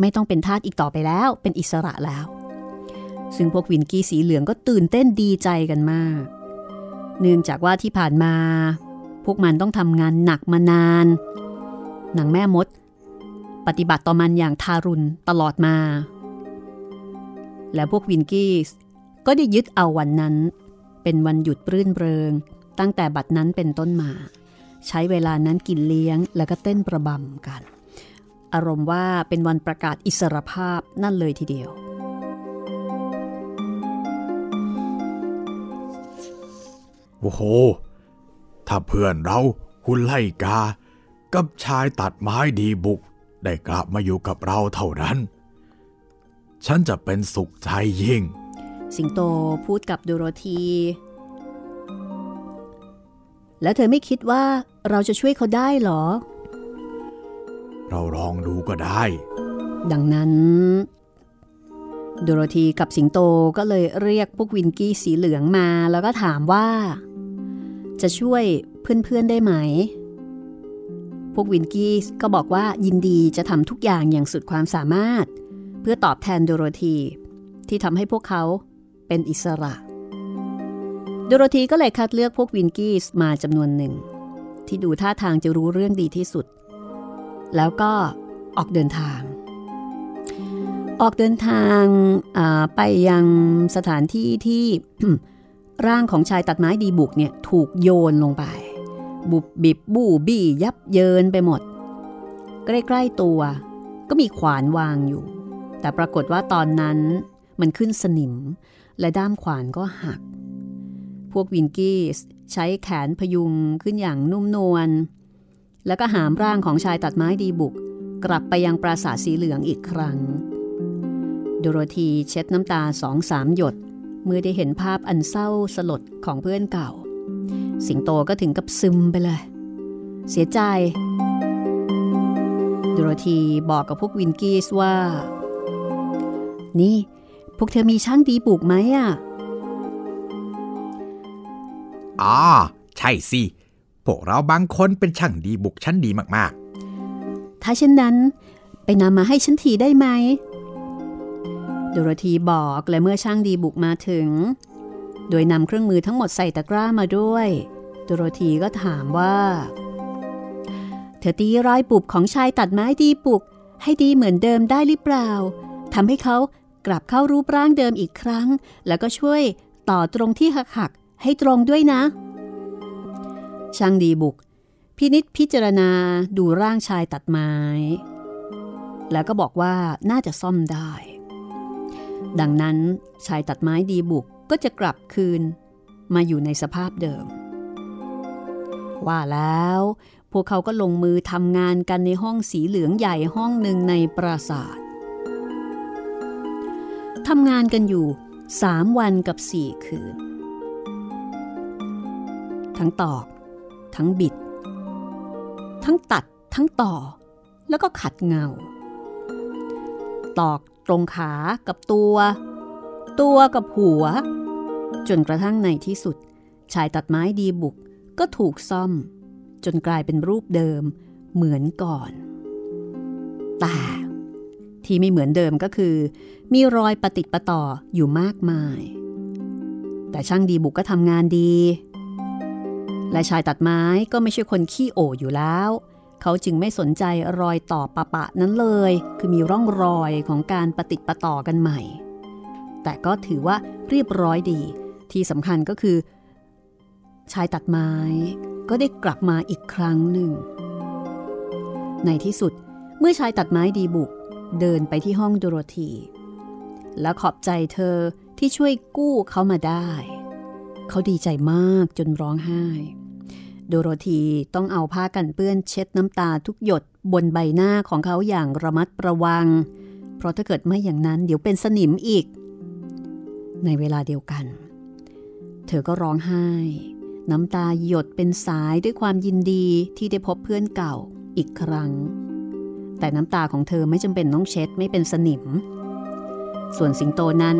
ไม่ต้องเป็นทาสอีกต่อไปแล้วเป็นอิสระแล้วซึ่งพวกวินกี้สีเหลืองก็ตื่นเต้นดีใจกันมากเนื่องจากว่าที่ผ่านมาพวกมันต้องทำงานหนักมานานนางแม่มดปฏิบัติต่อมันอย่างทารุณตลอดมาและพวกวินกี้ก็ได้ยึดเอาวันนั้นเป็นวันหยุดรื่นเริงตั้งแต่บัดนั้นเป็นต้นมาใช้เวลานั้นกินเลี้ยงแล้วก็เต้นประบำกันอารมณ์ว่าเป็นวันประกาศอิสรภาพนั่นเลยทีเดียวโอ้โหถ้าเพื่อนเราคุณไล่กากับชายตัดไม้ดีบุกได้กลับมาอยู่กับเราเท่านั้นฉันจะเป็นสุขใจยิ่งสิงโตพูดกับโดโรธีแล้วเธอไม่คิดว่าเราจะช่วยเขาได้หรอเราลองดูก็ได้ดังนั้นโดโรธีกับสิงโตก็เลยเรียกพวกวินกี้สีเหลืองมาแล้วก็ถามว่าจะช่วยเพื่อนๆได้ไหมพวกวินกี้ก็บอกว่ายินดีจะทำทุกอย่างอย่างสุดความสามารถเพื่อตอบแทนโดโรธีที่ทำให้พวกเขาเป็นอิสระโดโรธีก็เลยคัดเลือกพวกวินกี้มาจำนวนหนึ่งที่ดูท่าทางจะรู้เรื่องดีที่สุดแล้วก็ออกเดินทางออกเดินทางไปยังสถานที่ที่ ร่างของชายตัดไม้ดีบุกเนี่ยถูกโยนลงไปบุบบิบบู่บี้ยับเยินไปหมดใกล้ๆตัวก็มีขวานวางอยู่แต่ปรากฏว่าตอนนั้นมันขึ้นสนิมและด้ามขวานก็หักพวกวินกี้ใช้แขนพยุงขึ้นอย่างนุ่มนวลแล้วก็หามร่างของชายตัดไม้ดีบุกกลับไปยังปราสาทสีเหลืองอีกครั้งโดโรธีเช็ดน้ำตาสองสามหยดเมื่อได้เห็นภาพอันเศร้าสลดของเพื่อนเก่าสิงโตก็ถึงกับซึมไปเลยเสียใจโดโรธีบอกกับพวกวินกี้ว่านี่ พวกเธอมีช่างดีปลูกไหมอ่ะอ๋อใช่สิพวกเราบางคนเป็นช่างดีบุกชั้นดีมากๆถ้าเช่นนั้นไปนำมาให้ฉันทีได้ไหมโดโรธีบอกและเมื่อช่างดีบุกมาถึงโดยนำเครื่องมือทั้งหมดใส่ตะกร้ามาด้วยโดโรธีก็ถามว่าเธอตีรอยปุบของชายตัดไม้ดีปุกให้ดีเหมือนเดิมได้หรือเปล่าทำให้เขากลับเข้ารูปร่างเดิมอีกครั้งแล้วก็ช่วยต่อตรงที่หักหักให้ตรงด้วยนะช่างดีบุกพินิจพิจารณาดูร่างชายตัดไม้แล้วก็บอกว่าน่าจะซ่อมได้ดังนั้นชายตัดไม้ดีบุกก็จะกลับคืนมาอยู่ในสภาพเดิมว่าแล้วพวกเขาก็ลงมือทำงานกันในห้องสีเหลืองใหญ่ห้องหนึ่งในปราสาททำงานกันอยู่สามวันกับสี่คืนทั้งตอกทั้งบิดทั้งตัดทั้งต่อแล้วก็ขัดเงาตอกตรงขากับตัวตัวกับหัวจนกระทั่งในที่สุดชายตัดไม้ดีบุกก็ถูกซ่อมจนกลายเป็นรูปเดิมเหมือนก่อนแต่ที่ไม่เหมือนเดิมก็คือมีรอยปะติดปะต่ออยู่มากมายแต่ช่างดีบุกก็ทำงานดีและชายตัดไม้ก็ไม่ใช่คนขี้โออยู่แล้วเขาจึงไม่สนใจรอยต่อปะปะนั้นเลยคือมีร่องรอยของการปะติดปะต่อกันใหม่แต่ก็ถือว่าเรียบร้อยดีที่สำคัญก็คือชายตัดไม้ก็ได้กลับมาอีกครั้งหนึ่งในที่สุดเมื่อชายตัดไม้ดีบุกเดินไปที่ห้องโดโรธีและขอบใจเธอที่ช่วยกู้เขามาได้เขาดีใจมากจนร้องไห้โดโรธีต้องเอาผ้ากันเปื้อนเช็ดน้ำตาทุกหยดบนใบหน้าของเขาอย่างระมัดระวังเพราะถ้าเกิดไม่อย่างนั้นเดี๋ยวเป็นสนิมอีกในเวลาเดียวกันเธอก็ร้องไห้น้ำตาหยดเป็นสายด้วยความยินดีที่ได้พบเพื่อนเก่าอีกครั้งแต่น้ำตาของเธอไม่จำเป็นต้องเช็ดไม่เป็นสนิมส่วนสิงโตนั้น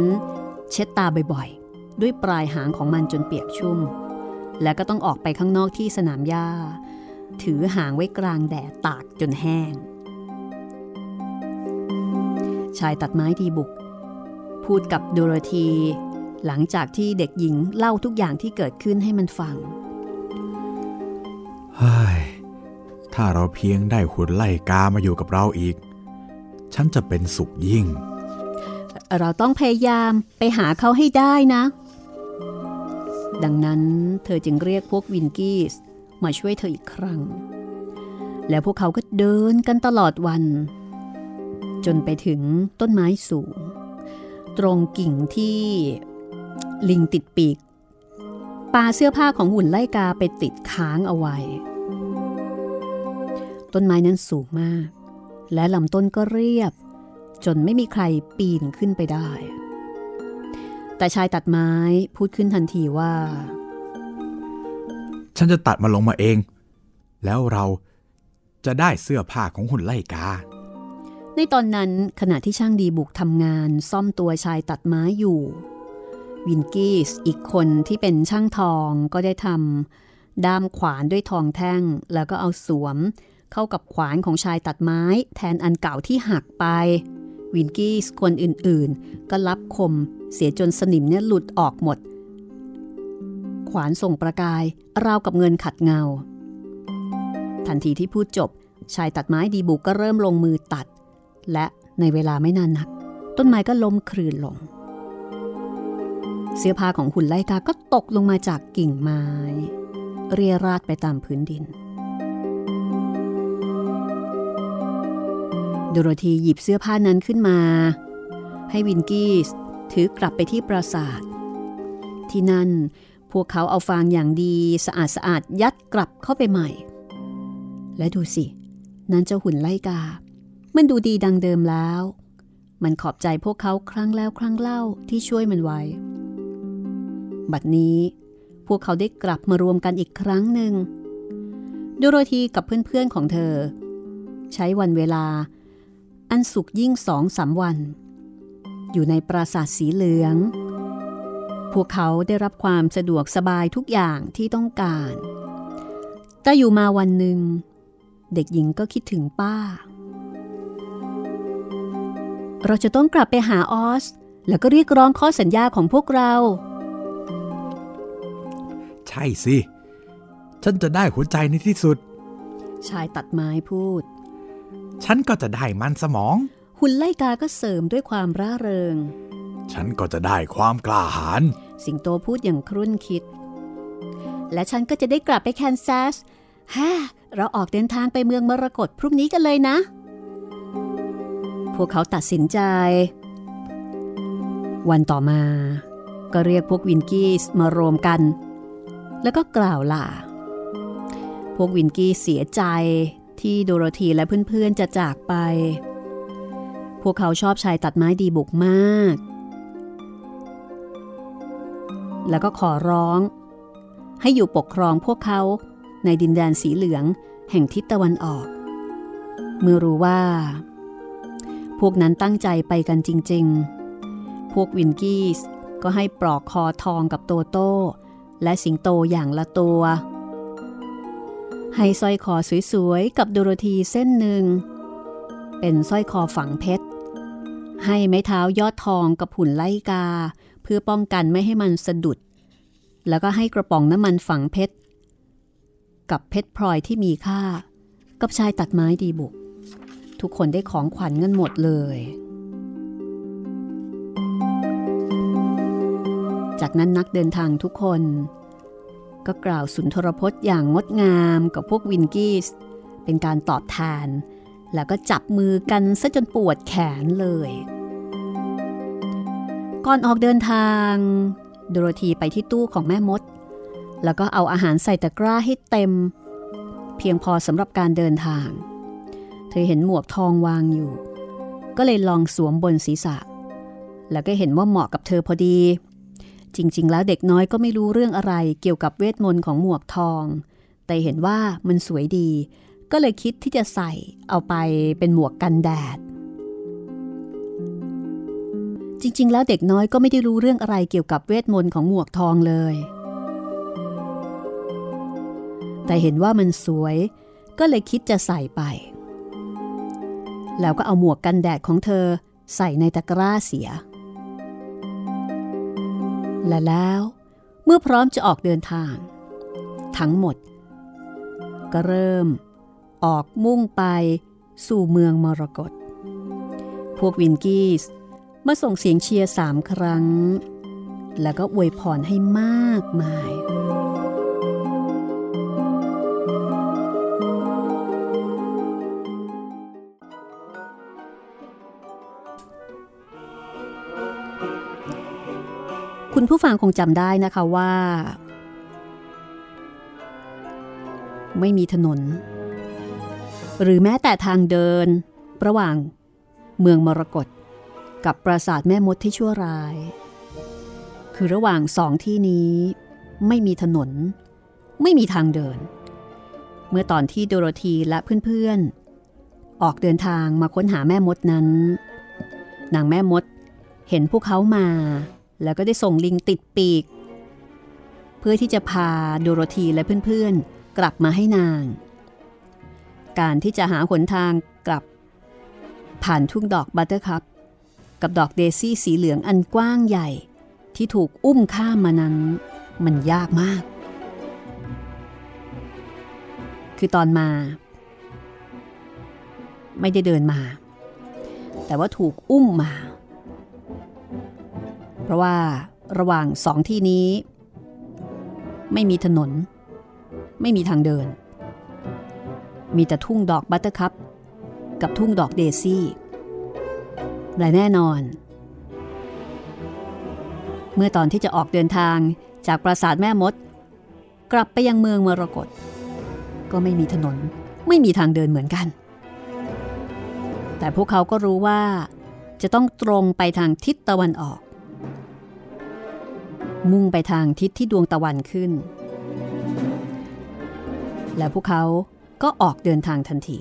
เช็ดตาบ่อยๆด้วยปลายหางของมันจนเปียกชุ่มและก็ต้องออกไปข้างนอกที่สนามหญ้าถือหางไว้กลางแดดตากจนแห้งชายตัดไม้ดีบุกพูดกับโดโรธีหลังจากที่เด็กหญิงเล่าทุกอย่างที่เกิดขึ้นให้มันฟังเฮ้ยถ้าเราเพียงได้ขุนไล่กามาอยู่กับเราอีกฉันจะเป็นสุขยิ่งเราต้องพยายามไปหาเขาให้ได้นะดังนั้นเธอจึงเรียกพวกวินกี้สมาช่วยเธออีกครั้งแล้วพวกเขาก็เดินกันตลอดวันจนไปถึงต้นไม้สูงตรงกิ่งที่ลิงติดปีกปาเสื้อผ้าของหุ่นไล่กาไปติดค้างเอาไว้ต้นไม้นั้นสูงมากและลำต้นก็เรียบจนไม่มีใครปีนขึ้นไปได้แต่ชายตัดไม้พูดขึ้นทันทีว่าฉันจะตัดมาลงมาเองแล้วเราจะได้เสื้อผ้าของหุ่นไล่กาในตอนนั้นขณะที่ช่างดีบุกทำงานซ่อมตัวชายตัดไม้อยู่วินกี้สอีกคนที่เป็นช่างทองก็ได้ทำด้ามขวานด้วยทองแท่งแล้วก็เอาสวมเข้ากับขวานของชายตัดไม้แทนอันเก่าที่หักไปวินกี้สคนอื่นๆก็รับคมเสียจนสนิมเนี่ยหลุดออกหมดขวานส่งประกายราวกับเงินขัดเงาทันทีที่พูดจบชายตัดไม้ดีบุกก็เริ่มลงมือตัดและในเวลาไม่นานนักต้นไม้ก็ล้มคลื่นลงเสื้อผ้าของหุ่นไล่กาก็ตกลงมาจากกิ่งไม้เรี่ยราดไปตามพื้นดินโดโรธีหยิบเสื้อผ้านั้นขึ้นมาให้วินกี้สถือกลับไปที่ปราสาทที่นั่นพวกเขาเอาฟางอย่างดีสะอาดสะอาดยัดกลับเข้าไปใหม่และดูสินั่นเจ้าหุ่นไล่กามันดูดีดังเดิมแล้วมันขอบใจพวกเขาครั้งแล้วครั้งเล่าที่ช่วยมันไว้บัดนี้พวกเขาได้กลับมารวมกันอีกครั้งหนึ่งโดโรธีกับเพื่อนๆของเธอใช้วันเวลาอันสุขยิ่งสองสามวัน อยู่ในปราสาทสีเหลืองพวกเขาได้รับความสะดวกสบายทุกอย่างที่ต้องการแต่อยู่มาวันหนึ่งเด็กหญิงก็คิดถึงป้าเราจะต้องกลับไปหาออสแล้วก็เรียกร้องข้อสัญญาของพวกเราใช่สิฉันจะได้หัวใจในที่สุดชายตัดไม้พูดฉันก็จะได้มันสมองหุ่นไล่กาก็เสริมด้วยความร่าเริงฉันก็จะได้ความกล้าหาญสิงโตพูดอย่างครุ่นคิดและฉันก็จะได้กลับไปแคนซัสฮ่าเราออกเดินทางไปเมืองมรกตพรุ่งนี้กันเลยนะพวกเขาตัดสินใจวันต่อมาก็เรียกพวกวินกี้มารวมกันแล้วก็กล่าวลาพวกวินกี้เสียใจที่โดโรธีและเพื่อนๆจะจากไปพวกเขาชอบชายตัดไม้ดีบุกมากแล้วก็ขอร้องให้อยู่ปกครองพวกเขาในดินแดนสีเหลืองแห่งทิศตะวันออกเมื่อรู้ว่าพวกนั้นตั้งใจไปกันจริงๆพวกวินกี้ก็ให้ปลอกคอทองกับโตโต้และสิงโตอย่างละตัวให้สร้อยคอสวยๆกับโดโรธีเส้นหนึ่งเป็นสร้อยคอฝังเพชรให้ไม้เท้ายอดทองกับหุ่นไล่กาเพื่อป้องกันไม่ให้มันสะดุดแล้วก็ให้กระป๋องน้ำมันฝังเพชรกับเพชรพลอยที่มีค่ากับชายตัดไม้ดีบุกทุกคนได้ของขวัญเงินหมดเลยจากนั้นนักเดินทางทุกคนก็กล่าวสุนทรพจน์อย่างงดงามกับพวกวินกี้เป็นการตอบแทนแล้วก็จับมือกันซะจนปวดแขนเลยก่อนออกเดินทางโดโรธีไปที่ตู้ของแม่มดแล้วก็เอาอาหารใส่ตะกร้าให้เต็มเพียงพอสำหรับการเดินทางเธอเห็นหมวกทองวางอยู่ก็เลยลองสวมบนศีรษะแล้วก็เห็นว่าเหมาะกับเธอพอดีจริงๆแล้วเด็กน้อยก็ไม่รู้เรื่องอะไรเกี่ยวกับเวทมนต์ของหมวกทองแต่เห็นว่ามันสวยดีก็เลยคิดที่จะใส่เอาไปเป็นหมวกกันแดดจริงๆแล้วเด็กน้อยก็ไม่ได้รู้เรื่องอะไรเกี่ยวกับเวทมนต์ของหมวกทองเลยแต่เห็นว่ามันสวยก็เลยคิดจะใส่ไปแล้วก็เอาหมวกกันแดดของเธอใส่ในตะกร้าเสียและแล้วเมื่อพร้อมจะออกเดินทางทั้งหมดก็เริ่มออกมุ่งไปสู่เมืองมรกตพวกวินกี้มาส่งเสียงเชียร์สามครั้งแล้วก็อวยพรให้มากมายคุณผู้ฟังคงจำได้นะคะว่าไม่มีถนนหรือแม้แต่ทางเดินระหว่างเมืองมรกตกับปราสาทแม่มดที่ชั่วร้ายคือระหว่างสองที่นี้ไม่มีถนนไม่มีทางเดินเมื่อตอนที่โดโรธีและเพื่อนๆออกเดินทางมาค้นหาแม่มดนั้นนางแม่มดเห็นพวกเขามาแล้วก็ได้ส่งลิงติดปีกเพื่อที่จะพาโดโรธีและเพื่อนๆกลับมาให้นางการที่จะหาหนทางกลับผ่านทุ่งดอกบัตเตอร์คัพกับดอกเดซี่สีเหลืองอันกว้างใหญ่ที่ถูกอุ้มข้ามมานั้นมันยากมากคือตอนมาไม่ได้เดินมาแต่ว่าถูกอุ้มมาเพราะว่าระหว่างสองที่นี้ไม่มีถนนไม่มีทางเดินมีแต่ทุ่งดอกบัตเตอร์คัพกับทุ่งดอกเดซี่และแน่นอนเมื่อตอนที่จะออกเดินทางจากปราสาทแม่มดกลับไปยังเมืองมรกตก็ไม่มีถนนไม่มีทางเดินเหมือนกันแต่พวกเขาก็รู้ว่าจะต้องตรงไปทางทิศตะวันออกมุ่งไปทางทิศที่ดวงตะวันขึ้นและพวกเขาก็ออกเดินทางทันที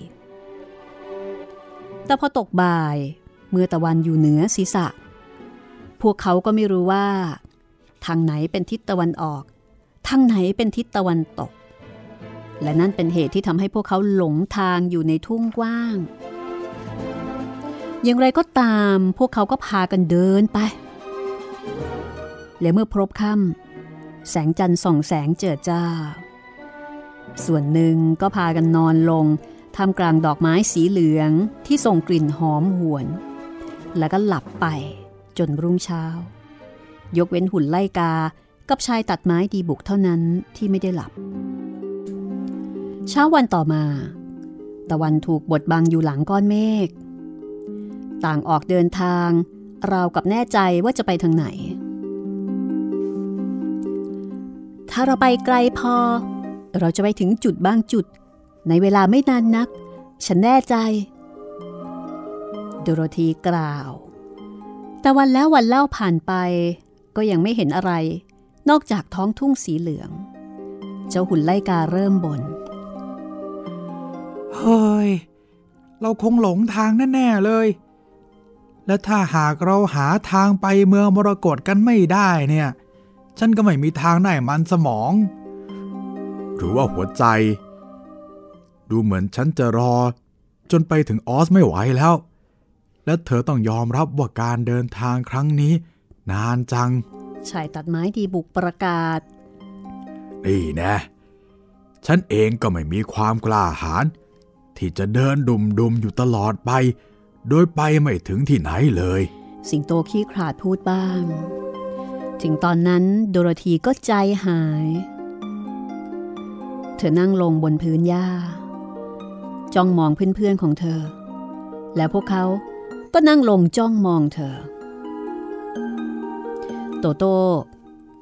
แต่พอตกบ่ายเมื่อตะวันอยู่เหนือศีรษะ พวกเขาก็ไม่รู้ว่าทางไหนเป็นทิศตะวันออกทางไหนเป็นทิศตะวันตกและนั่นเป็นเหตุที่ทำให้พวกเขาหลงทางอยู่ในทุ่งกว้างอย่างไรก็ตามพวกเขาก็พากันเดินไปและเมื่อพลบค่ำแสงจันทร์ส่องแสงเจิดจ้าส่วนหนึ่งก็พากันนอนลงท่ามกลางดอกไม้สีเหลืองที่ส่งกลิ่นหอมหวนแล้วก็หลับไปจนรุ่งเช้ายกเว้นหุ่นไล่กากับชายตัดไม้ดีบุกเท่านั้นที่ไม่ได้หลับเช้าวันต่อมาตะวันถูกบดบังอยู่หลังก้อนเมฆต่างออกเดินทางราวกับแน่ใจว่าจะไปทางไหนถ้าเราไปไกลพอเราจะไปถึงจุดบางจุดในเวลาไม่นานนักฉันแน่ใจโดโรธีกล่าวแต่วันแล้ววันเล่าผ่านไปก็ยังไม่เห็นอะไรนอกจากท้องทุ่งสีเหลืองเจ้าหุ่นไล่กาเริ่มบ่นเฮ้ยเราคงหลงทางแน่ๆเลยและถ้าหากเราหาทางไปเมืองมรกตกันไม่ได้เนี่ยฉันก็ไม่มีทางได้มันสมองหรือว่าหัวใจดูเหมือนฉันจะรอจนไปถึงออสไม่ไหวแล้วและเธอต้องยอมรับว่าการเดินทางครั้งนี้นานจังชายตัดไม้ดีบุกประกาศนี่นะฉันเองก็ไม่มีความกล้าหาญที่จะเดินดุ่มๆอยู่ตลอดไปโดยไปไม่ถึงที่ไหนเลยสิงโตขี้ขลาดพูดบ้างถึงตอนนั้นโดโรธีก็ใจหายเธอนั่งลงบนพื้นหญ้าจ้องมองเพื่อนๆของเธอและพวกเขาก็นั่งลงจ้องมองเธอโตโต้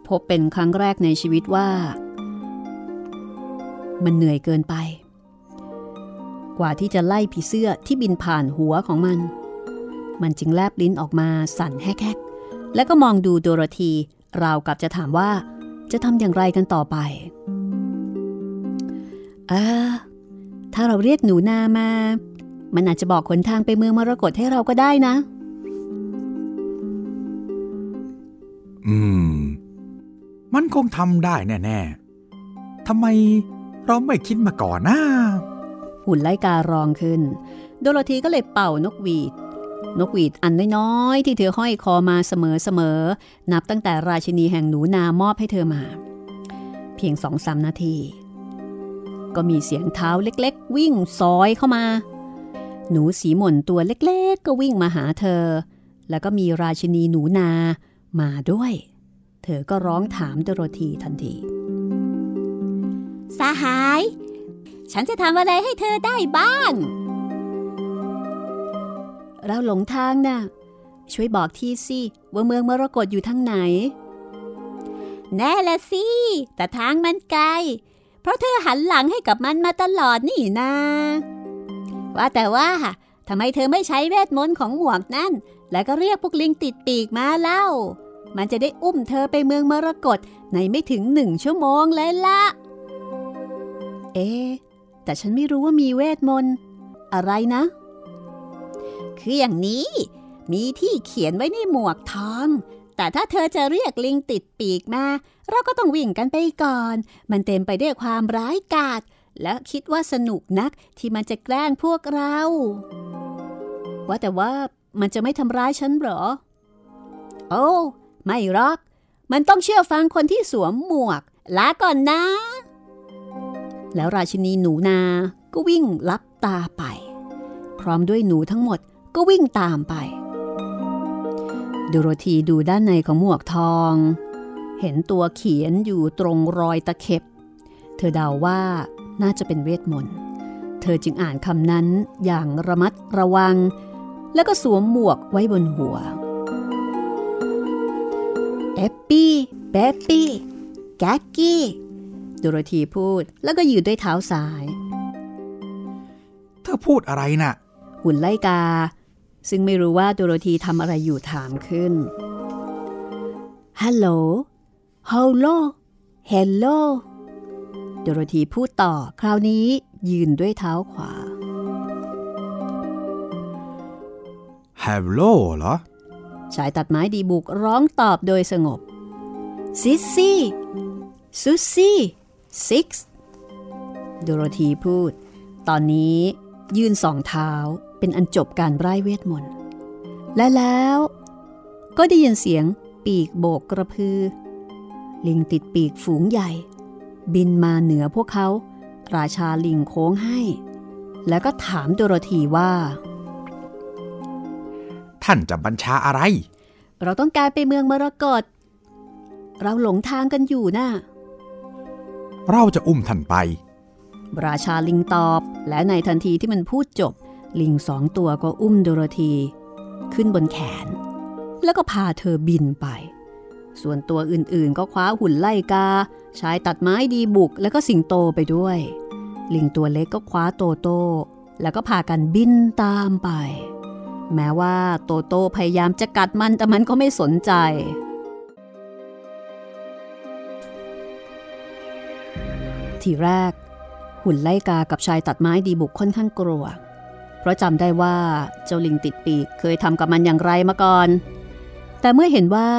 พบเป็นครั้งแรกในชีวิตว่ามันเหนื่อยเกินไปกว่าที่จะไล่ผีเสื้อที่บินผ่านหัวของมันมันจึงแลบลิ้นออกมาสั่นแฮกๆแล้วก็มองดูโดโรธีราวกับจะถามว่าจะทำอย่างไรกันต่อไปเออถ้าเราเรียกหนูนามามันอาจจะบอกหนทางไปเมืองมรกตให้เราก็ได้นะอืมมันคงทำได้แน่ๆทำไมเราไม่คิดมาก่อนนะหุ่นไล่การองขึ้นโดโรธีก็เลยเป่านกหวีดนกหวีดอันน้อยๆที่เธอห้อยคอมาเสมอๆนับตั้งแต่ราชินีแห่งหนูนามอบให้เธอมาเพียง สองสาม นาทีก็มีเสียงเท้าเล็กๆวิ่งซอยเข้ามาหนูสีหม่นตัวเล็กๆก็วิ่งมาหาเธอแล้วก็มีราชินีหนูนามาด้วยเธอก็ร้องถามโดโรธีทันทีสหายฉันจะทำอะไรให้เธอได้บ้างเราหลงทางนะช่วยบอกทีสิว่าเมืองมรกตอยู่ทางไหนแน่ละสิแต่ทางมันไกลเพราะเธอหันหลังให้กับมันมาตลอดนี่นะว่าแต่ว่าทำไมเธอไม่ใช้เวทมนต์ของหมวกนั่นแล้วก็เรียกพวกลิงติดปีกมาเล่ามันจะได้อุ้มเธอไปเมืองมรกตในไม่ถึงหนึ่งชั่วโมงเลยละเอ๊ะแต่ฉันไม่รู้ว่ามีเวทมนต์อะไรนะคืออย่างนี้มีที่เขียนไว้ในหมวกทองแต่ถ้าเธอจะเรียกลิงติดปีกมาเราก็ต้องวิ่งกันไปก่อนมันเต็มไปด้วยความร้ายกาจและคิดว่าสนุกนักที่มันจะแกล้งพวกเราว่าแต่ว่ามันจะไม่ทำร้ายฉันหรอโอ้ไม่หรอกมันต้องเชื่อฟังคนที่สวมหมวกลาก่อนนะแล้วราชินีหนูนาก็วิ่งลับตาไปพร้อมด้วยหนูทั้งหมดก็วิ่งตามไปโดโรธีดูด้านในของหมวกทองเห็นตัวเขียนอยู่ตรงรอยตะเข็บเธอเดาว่าน่าจะเป็นเวทมนต์เธอจึงอ่านคำนั้นอย่างระมัดระวังแล้วก็สวมหมวกไว้บนหัวเอปปี้เบปปี้แก๊กกี้โดโรธีพูดแล้วก็ยืดด้วยเท้าซ้ายเธอพูดอะไรนะหุ่นไล่กาซึ่งไม่รู้ว่าโดโรธีทำอะไรอยู่ถามขึ้นฮัลโหลฮัลโหลเฮลโลโดโรธีพูดต่อคราวนี้ยืนด้วยเท้าขวาฮัลโหลเหรอ ชายตัดไม้ดีบุกร้องตอบโดยสงบซิสซี่ซูซี่ซิกซ์โดโรธีพูดตอนนี้ยืนสองเท้าเป็นอันจบการไร้เวทมนต์และแล้วก็ได้ยินเสียงปีกโบกกระพือลิงติดปีกฝูงใหญ่บินมาเหนือพวกเขาราชาลิงโค้งให้แล้วก็ถามโดโรธีว่าท่านจะบัญชาอะไรเราต้องการไปเมืองมรกตเราหลงทางกันอยู่นะเราจะอุ้มท่านไปราชาลิงตอบและในทันทีที่มันพูดจบลิงสองตัวก็อุ้มโดโรธีขึ้นบนแขนแล้วก็พาเธอบินไปส่วนตัวอื่นๆก็คว้าหุ่นไล่กาชายตัดไม้ดีบุกแล้วก็สิงโตไปด้วยลิงตัวเล็กก็คว้าโตโต้แล้วก็พากันบินตามไปแม้ว่าโตโต้พยายามจะกัดมันแต่มันก็ไม่สนใจทีแรกหุ่นไล่กากับชายตัดไม้ดีบุกค่อนข้างกลัวเพราะจำได้ว่าเจ้าลิงติดปีกเคยทำกับมันอย่างไรมาก่อนแต่เมื่อเห็นว่า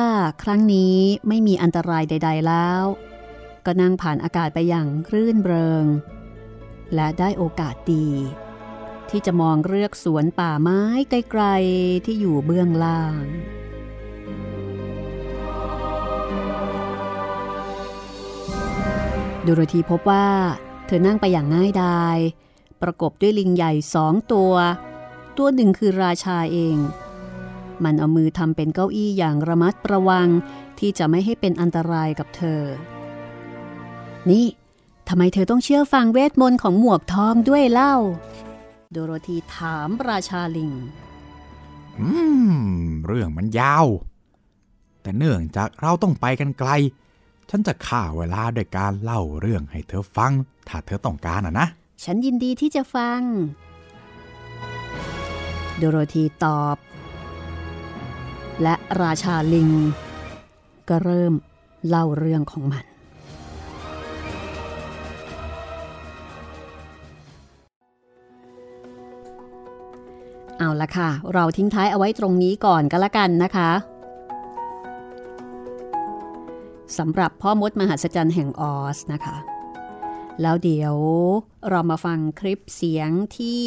ครั้งนี้ไม่มีอันตรายใดๆแล้วก็นั่งผ่านอากาศไปอย่างรื่นเริงและได้โอกาสดีที่จะมองเลือกสวนป่าไม้ไกลๆที่อยู่เบื้องล่างโดโรธีพบว่าเธอนั่งไปอย่างง่ายดายประกบด้วยลิงใหญ่สองตัวตัวหนึ่งคือราชาเองมันเอามือทำเป็นเก้าอี้อย่างระมัดระวังที่จะไม่ให้เป็นอันตรายกับเธอนี่ทำไมเธอต้องเชื่อฟังเวทมนต์ของหมวกทองด้วยเล่าโดโรธีถามราชาลิงอืมเรื่องมันยาวแต่เนื่องจากเราต้องไปกันไกลฉันจะฆ่าเวลาด้วยการเล่าเรื่องให้เธอฟังถ้าเธอต้องการอะนะฉันยินดีที่จะฟังโดโรธีตอบและราชาลิงก็เริ่มเล่าเรื่องของมันเอาละค่ะเราทิ้งท้ายเอาไว้ตรงนี้ก่อนก็แล้วกันนะคะสำหรับพ่อมดมหัศจรรย์แห่งออสนะคะแล้วเดี๋ยวเรามาฟังคลิปเสียงที่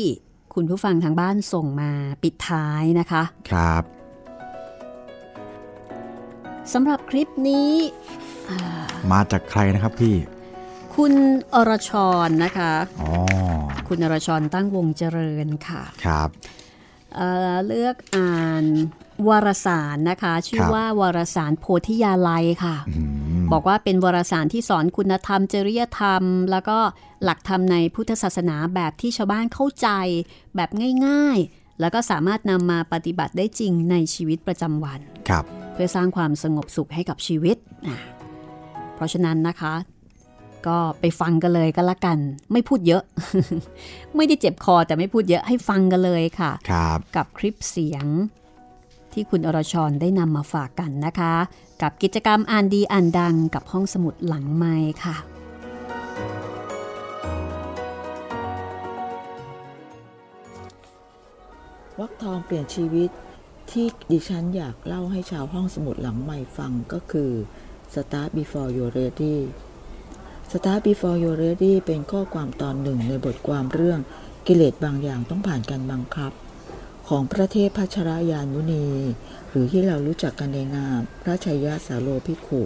คุณผู้ฟังทางบ้านส่งมาปิดท้ายนะคะครับสำหรับคลิปนี้มาจากใครนะครับพี่คุณอรชร นะคะอ๋อคุณอรชรตั้งวงเจริญค่ะครับเอ่อเลือกอ่านวารสารนะคะชื่อว่าวารสารโพธิยาลัยค่ะบอกว่าเป็นวารสารที่สอนคุณธรรมจริยธรรมแล้วก็หลักธรรมในพุทธศาสนาแบบที่ชาวบ้านเข้าใจแบบง่ายๆแล้วก็สามารถนำมาปฏิบัติได้จริงในชีวิตประจำวันครับเพื่อสร้างความสงบสุขให้กับชีวิตอ่ะเพราะฉะนั้นนะคะก็ไปฟังกันเลยก็แล้วกันไม่พูดเยอะ ไม่ได้เจ็บคอแต่ไม่พูดเยอะให้ฟังกันเลยค่ะครับกับคลิปเสียงที่คุณอรชรได้นำมาฝากกันนะคะกับกิจกรรมอ่านดีอ่านดังกับห้องสมุดหลังไมค์ค่ะวักทองเปลี่ยนชีวิตที่ดิฉันอยากเล่าให้ชาวห้องสมุดหลังไมค์ฟังก็คือ Start Before You're Ready Start Before You're Ready เป็นข้อความตอนหนึ่งในบทความเรื่องกิเลสบางอย่างต้องผ่านการบังคับของพระเทพพัชรยานุณีหรือที่เรารู้จักกันในนามพระชัยยะสาโลภิกขุ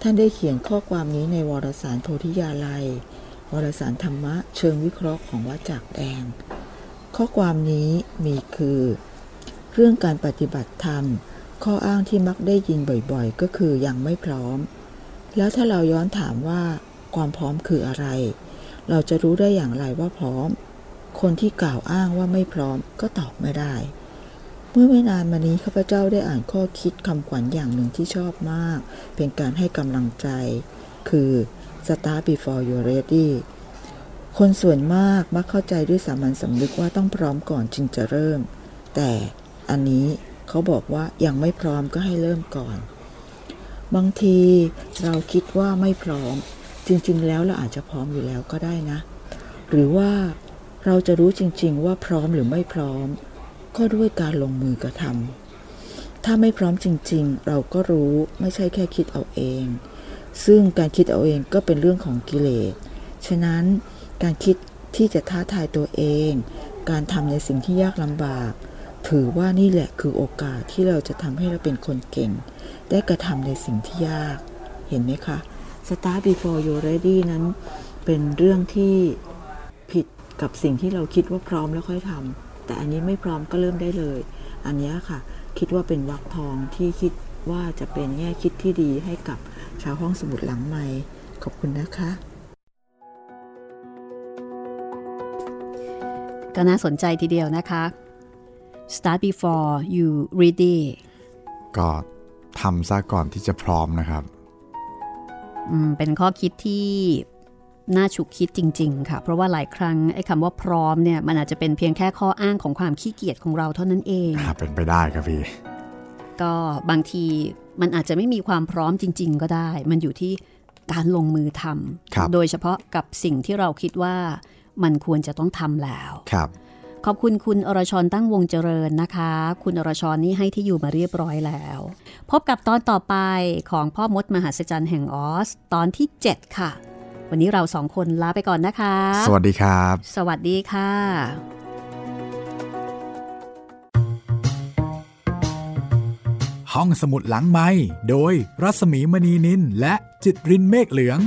ท่านได้เขียนข้อความนี้ในวารสารโพธิยาลัยวารสารธรรมะเชิงวิเคราะห์ของวัดจักรแดงข้อความนี้มีคือเรื่องการปฏิบัติธรรมข้ออ้างที่มักได้ยินบ่อยๆก็คือยังไม่พร้อมแล้วถ้าเราย้อนถามว่าความพร้อมคืออะไรเราจะรู้ได้อย่างไรว่าพร้อมคนที่กล่าวอ้างว่าไม่พร้อมก็ตอบไม่ได้เมื่อไม่นานมานี้ข้าพเจ้าได้อ่านข้อคิดคำขวัญอย่างหนึ่งที่ชอบมากเป็นการให้กำลังใจคือ Start before you're ready คนส่วนมากมักเข้าใจด้วยสามัญสำนึกว่าต้องพร้อมก่อนจึงจะเริ่มแต่อันนี้เขาบอกว่ายังไม่พร้อมก็ให้เริ่มก่อนบางทีเราคิดว่าไม่พร้อมจริงๆแล้วเราอาจจะพร้อมอยู่แล้วก็ได้นะหรือว่าเราจะรู้จริงๆว่าพร้อมหรือไม่พร้อมก็ด้วยการลงมือกระทำ ถ้าไม่พร้อมจริงๆเราก็รู้ไม่ใช่แค่คิดเอาเองซึ่งการคิดเอาเองก็เป็นเรื่องของกิเลสฉะนั้นการคิดที่จะท้าทายตัวเองการทำในสิ่งที่ยากลำบากถือว่านี่แหละคือโอกาสที่เราจะทำให้เราเป็นคนเก่งได้กระทำในสิ่งที่ยากเห็นไหมคะ Start before you're ready นั้นเป็นเรื่องที่ผิดกับสิ่งที่เราคิดว่าพร้อมแล้วค่อยทำแต่อันนี้ไม่พร้อมก็เริ่มได้เลยอันนี้ค่ะคิดว่าเป็นวรรคทองที่คิดว่าจะเป็นแง่คิดที่ดีให้กับชาวห้องสมุดหลังไมค์ขอบคุณนะคะก็น่าสนใจทีเดียวนะคะ Start before you ready ก็ทำซะก่อนที่จะพร้อมนะครับอืมเป็นข้อคิดที่น่าฉุกคิดจริงๆค่ะเพราะว่าหลายครั้งไอ้คำว่าพร้อมเนี่ยมันอาจจะเป็นเพียงแค่ข้ออ้างของความขี้เกียจของเราเท่านั้นเองเป็นไปได้ครับพี่ก็บางทีมันอาจจะไม่มีความพร้อมจริงๆก็ได้มันอยู่ที่การลงมือทำโดยเฉพาะกับสิ่งที่เราคิดว่ามันควรจะต้องทำแล้วครับขอบคุณคุณอรชรตั้งวงเจริญนะคะคุณอรชรนี่ให้ที่อยู่มาเรียบร้อยแล้วพบกับตอนต่อไปของพ่อมดมหัศจรรย์แห่งออสตอนที่เจ็ดค่ะวันนี้เราสองคนลาไปก่อนนะคะสวัสดีครับสวัสดีค่ะห้องสมุดหลังไมค์โดยรัศมีมณีนินและจิตรินเมฆเหลือง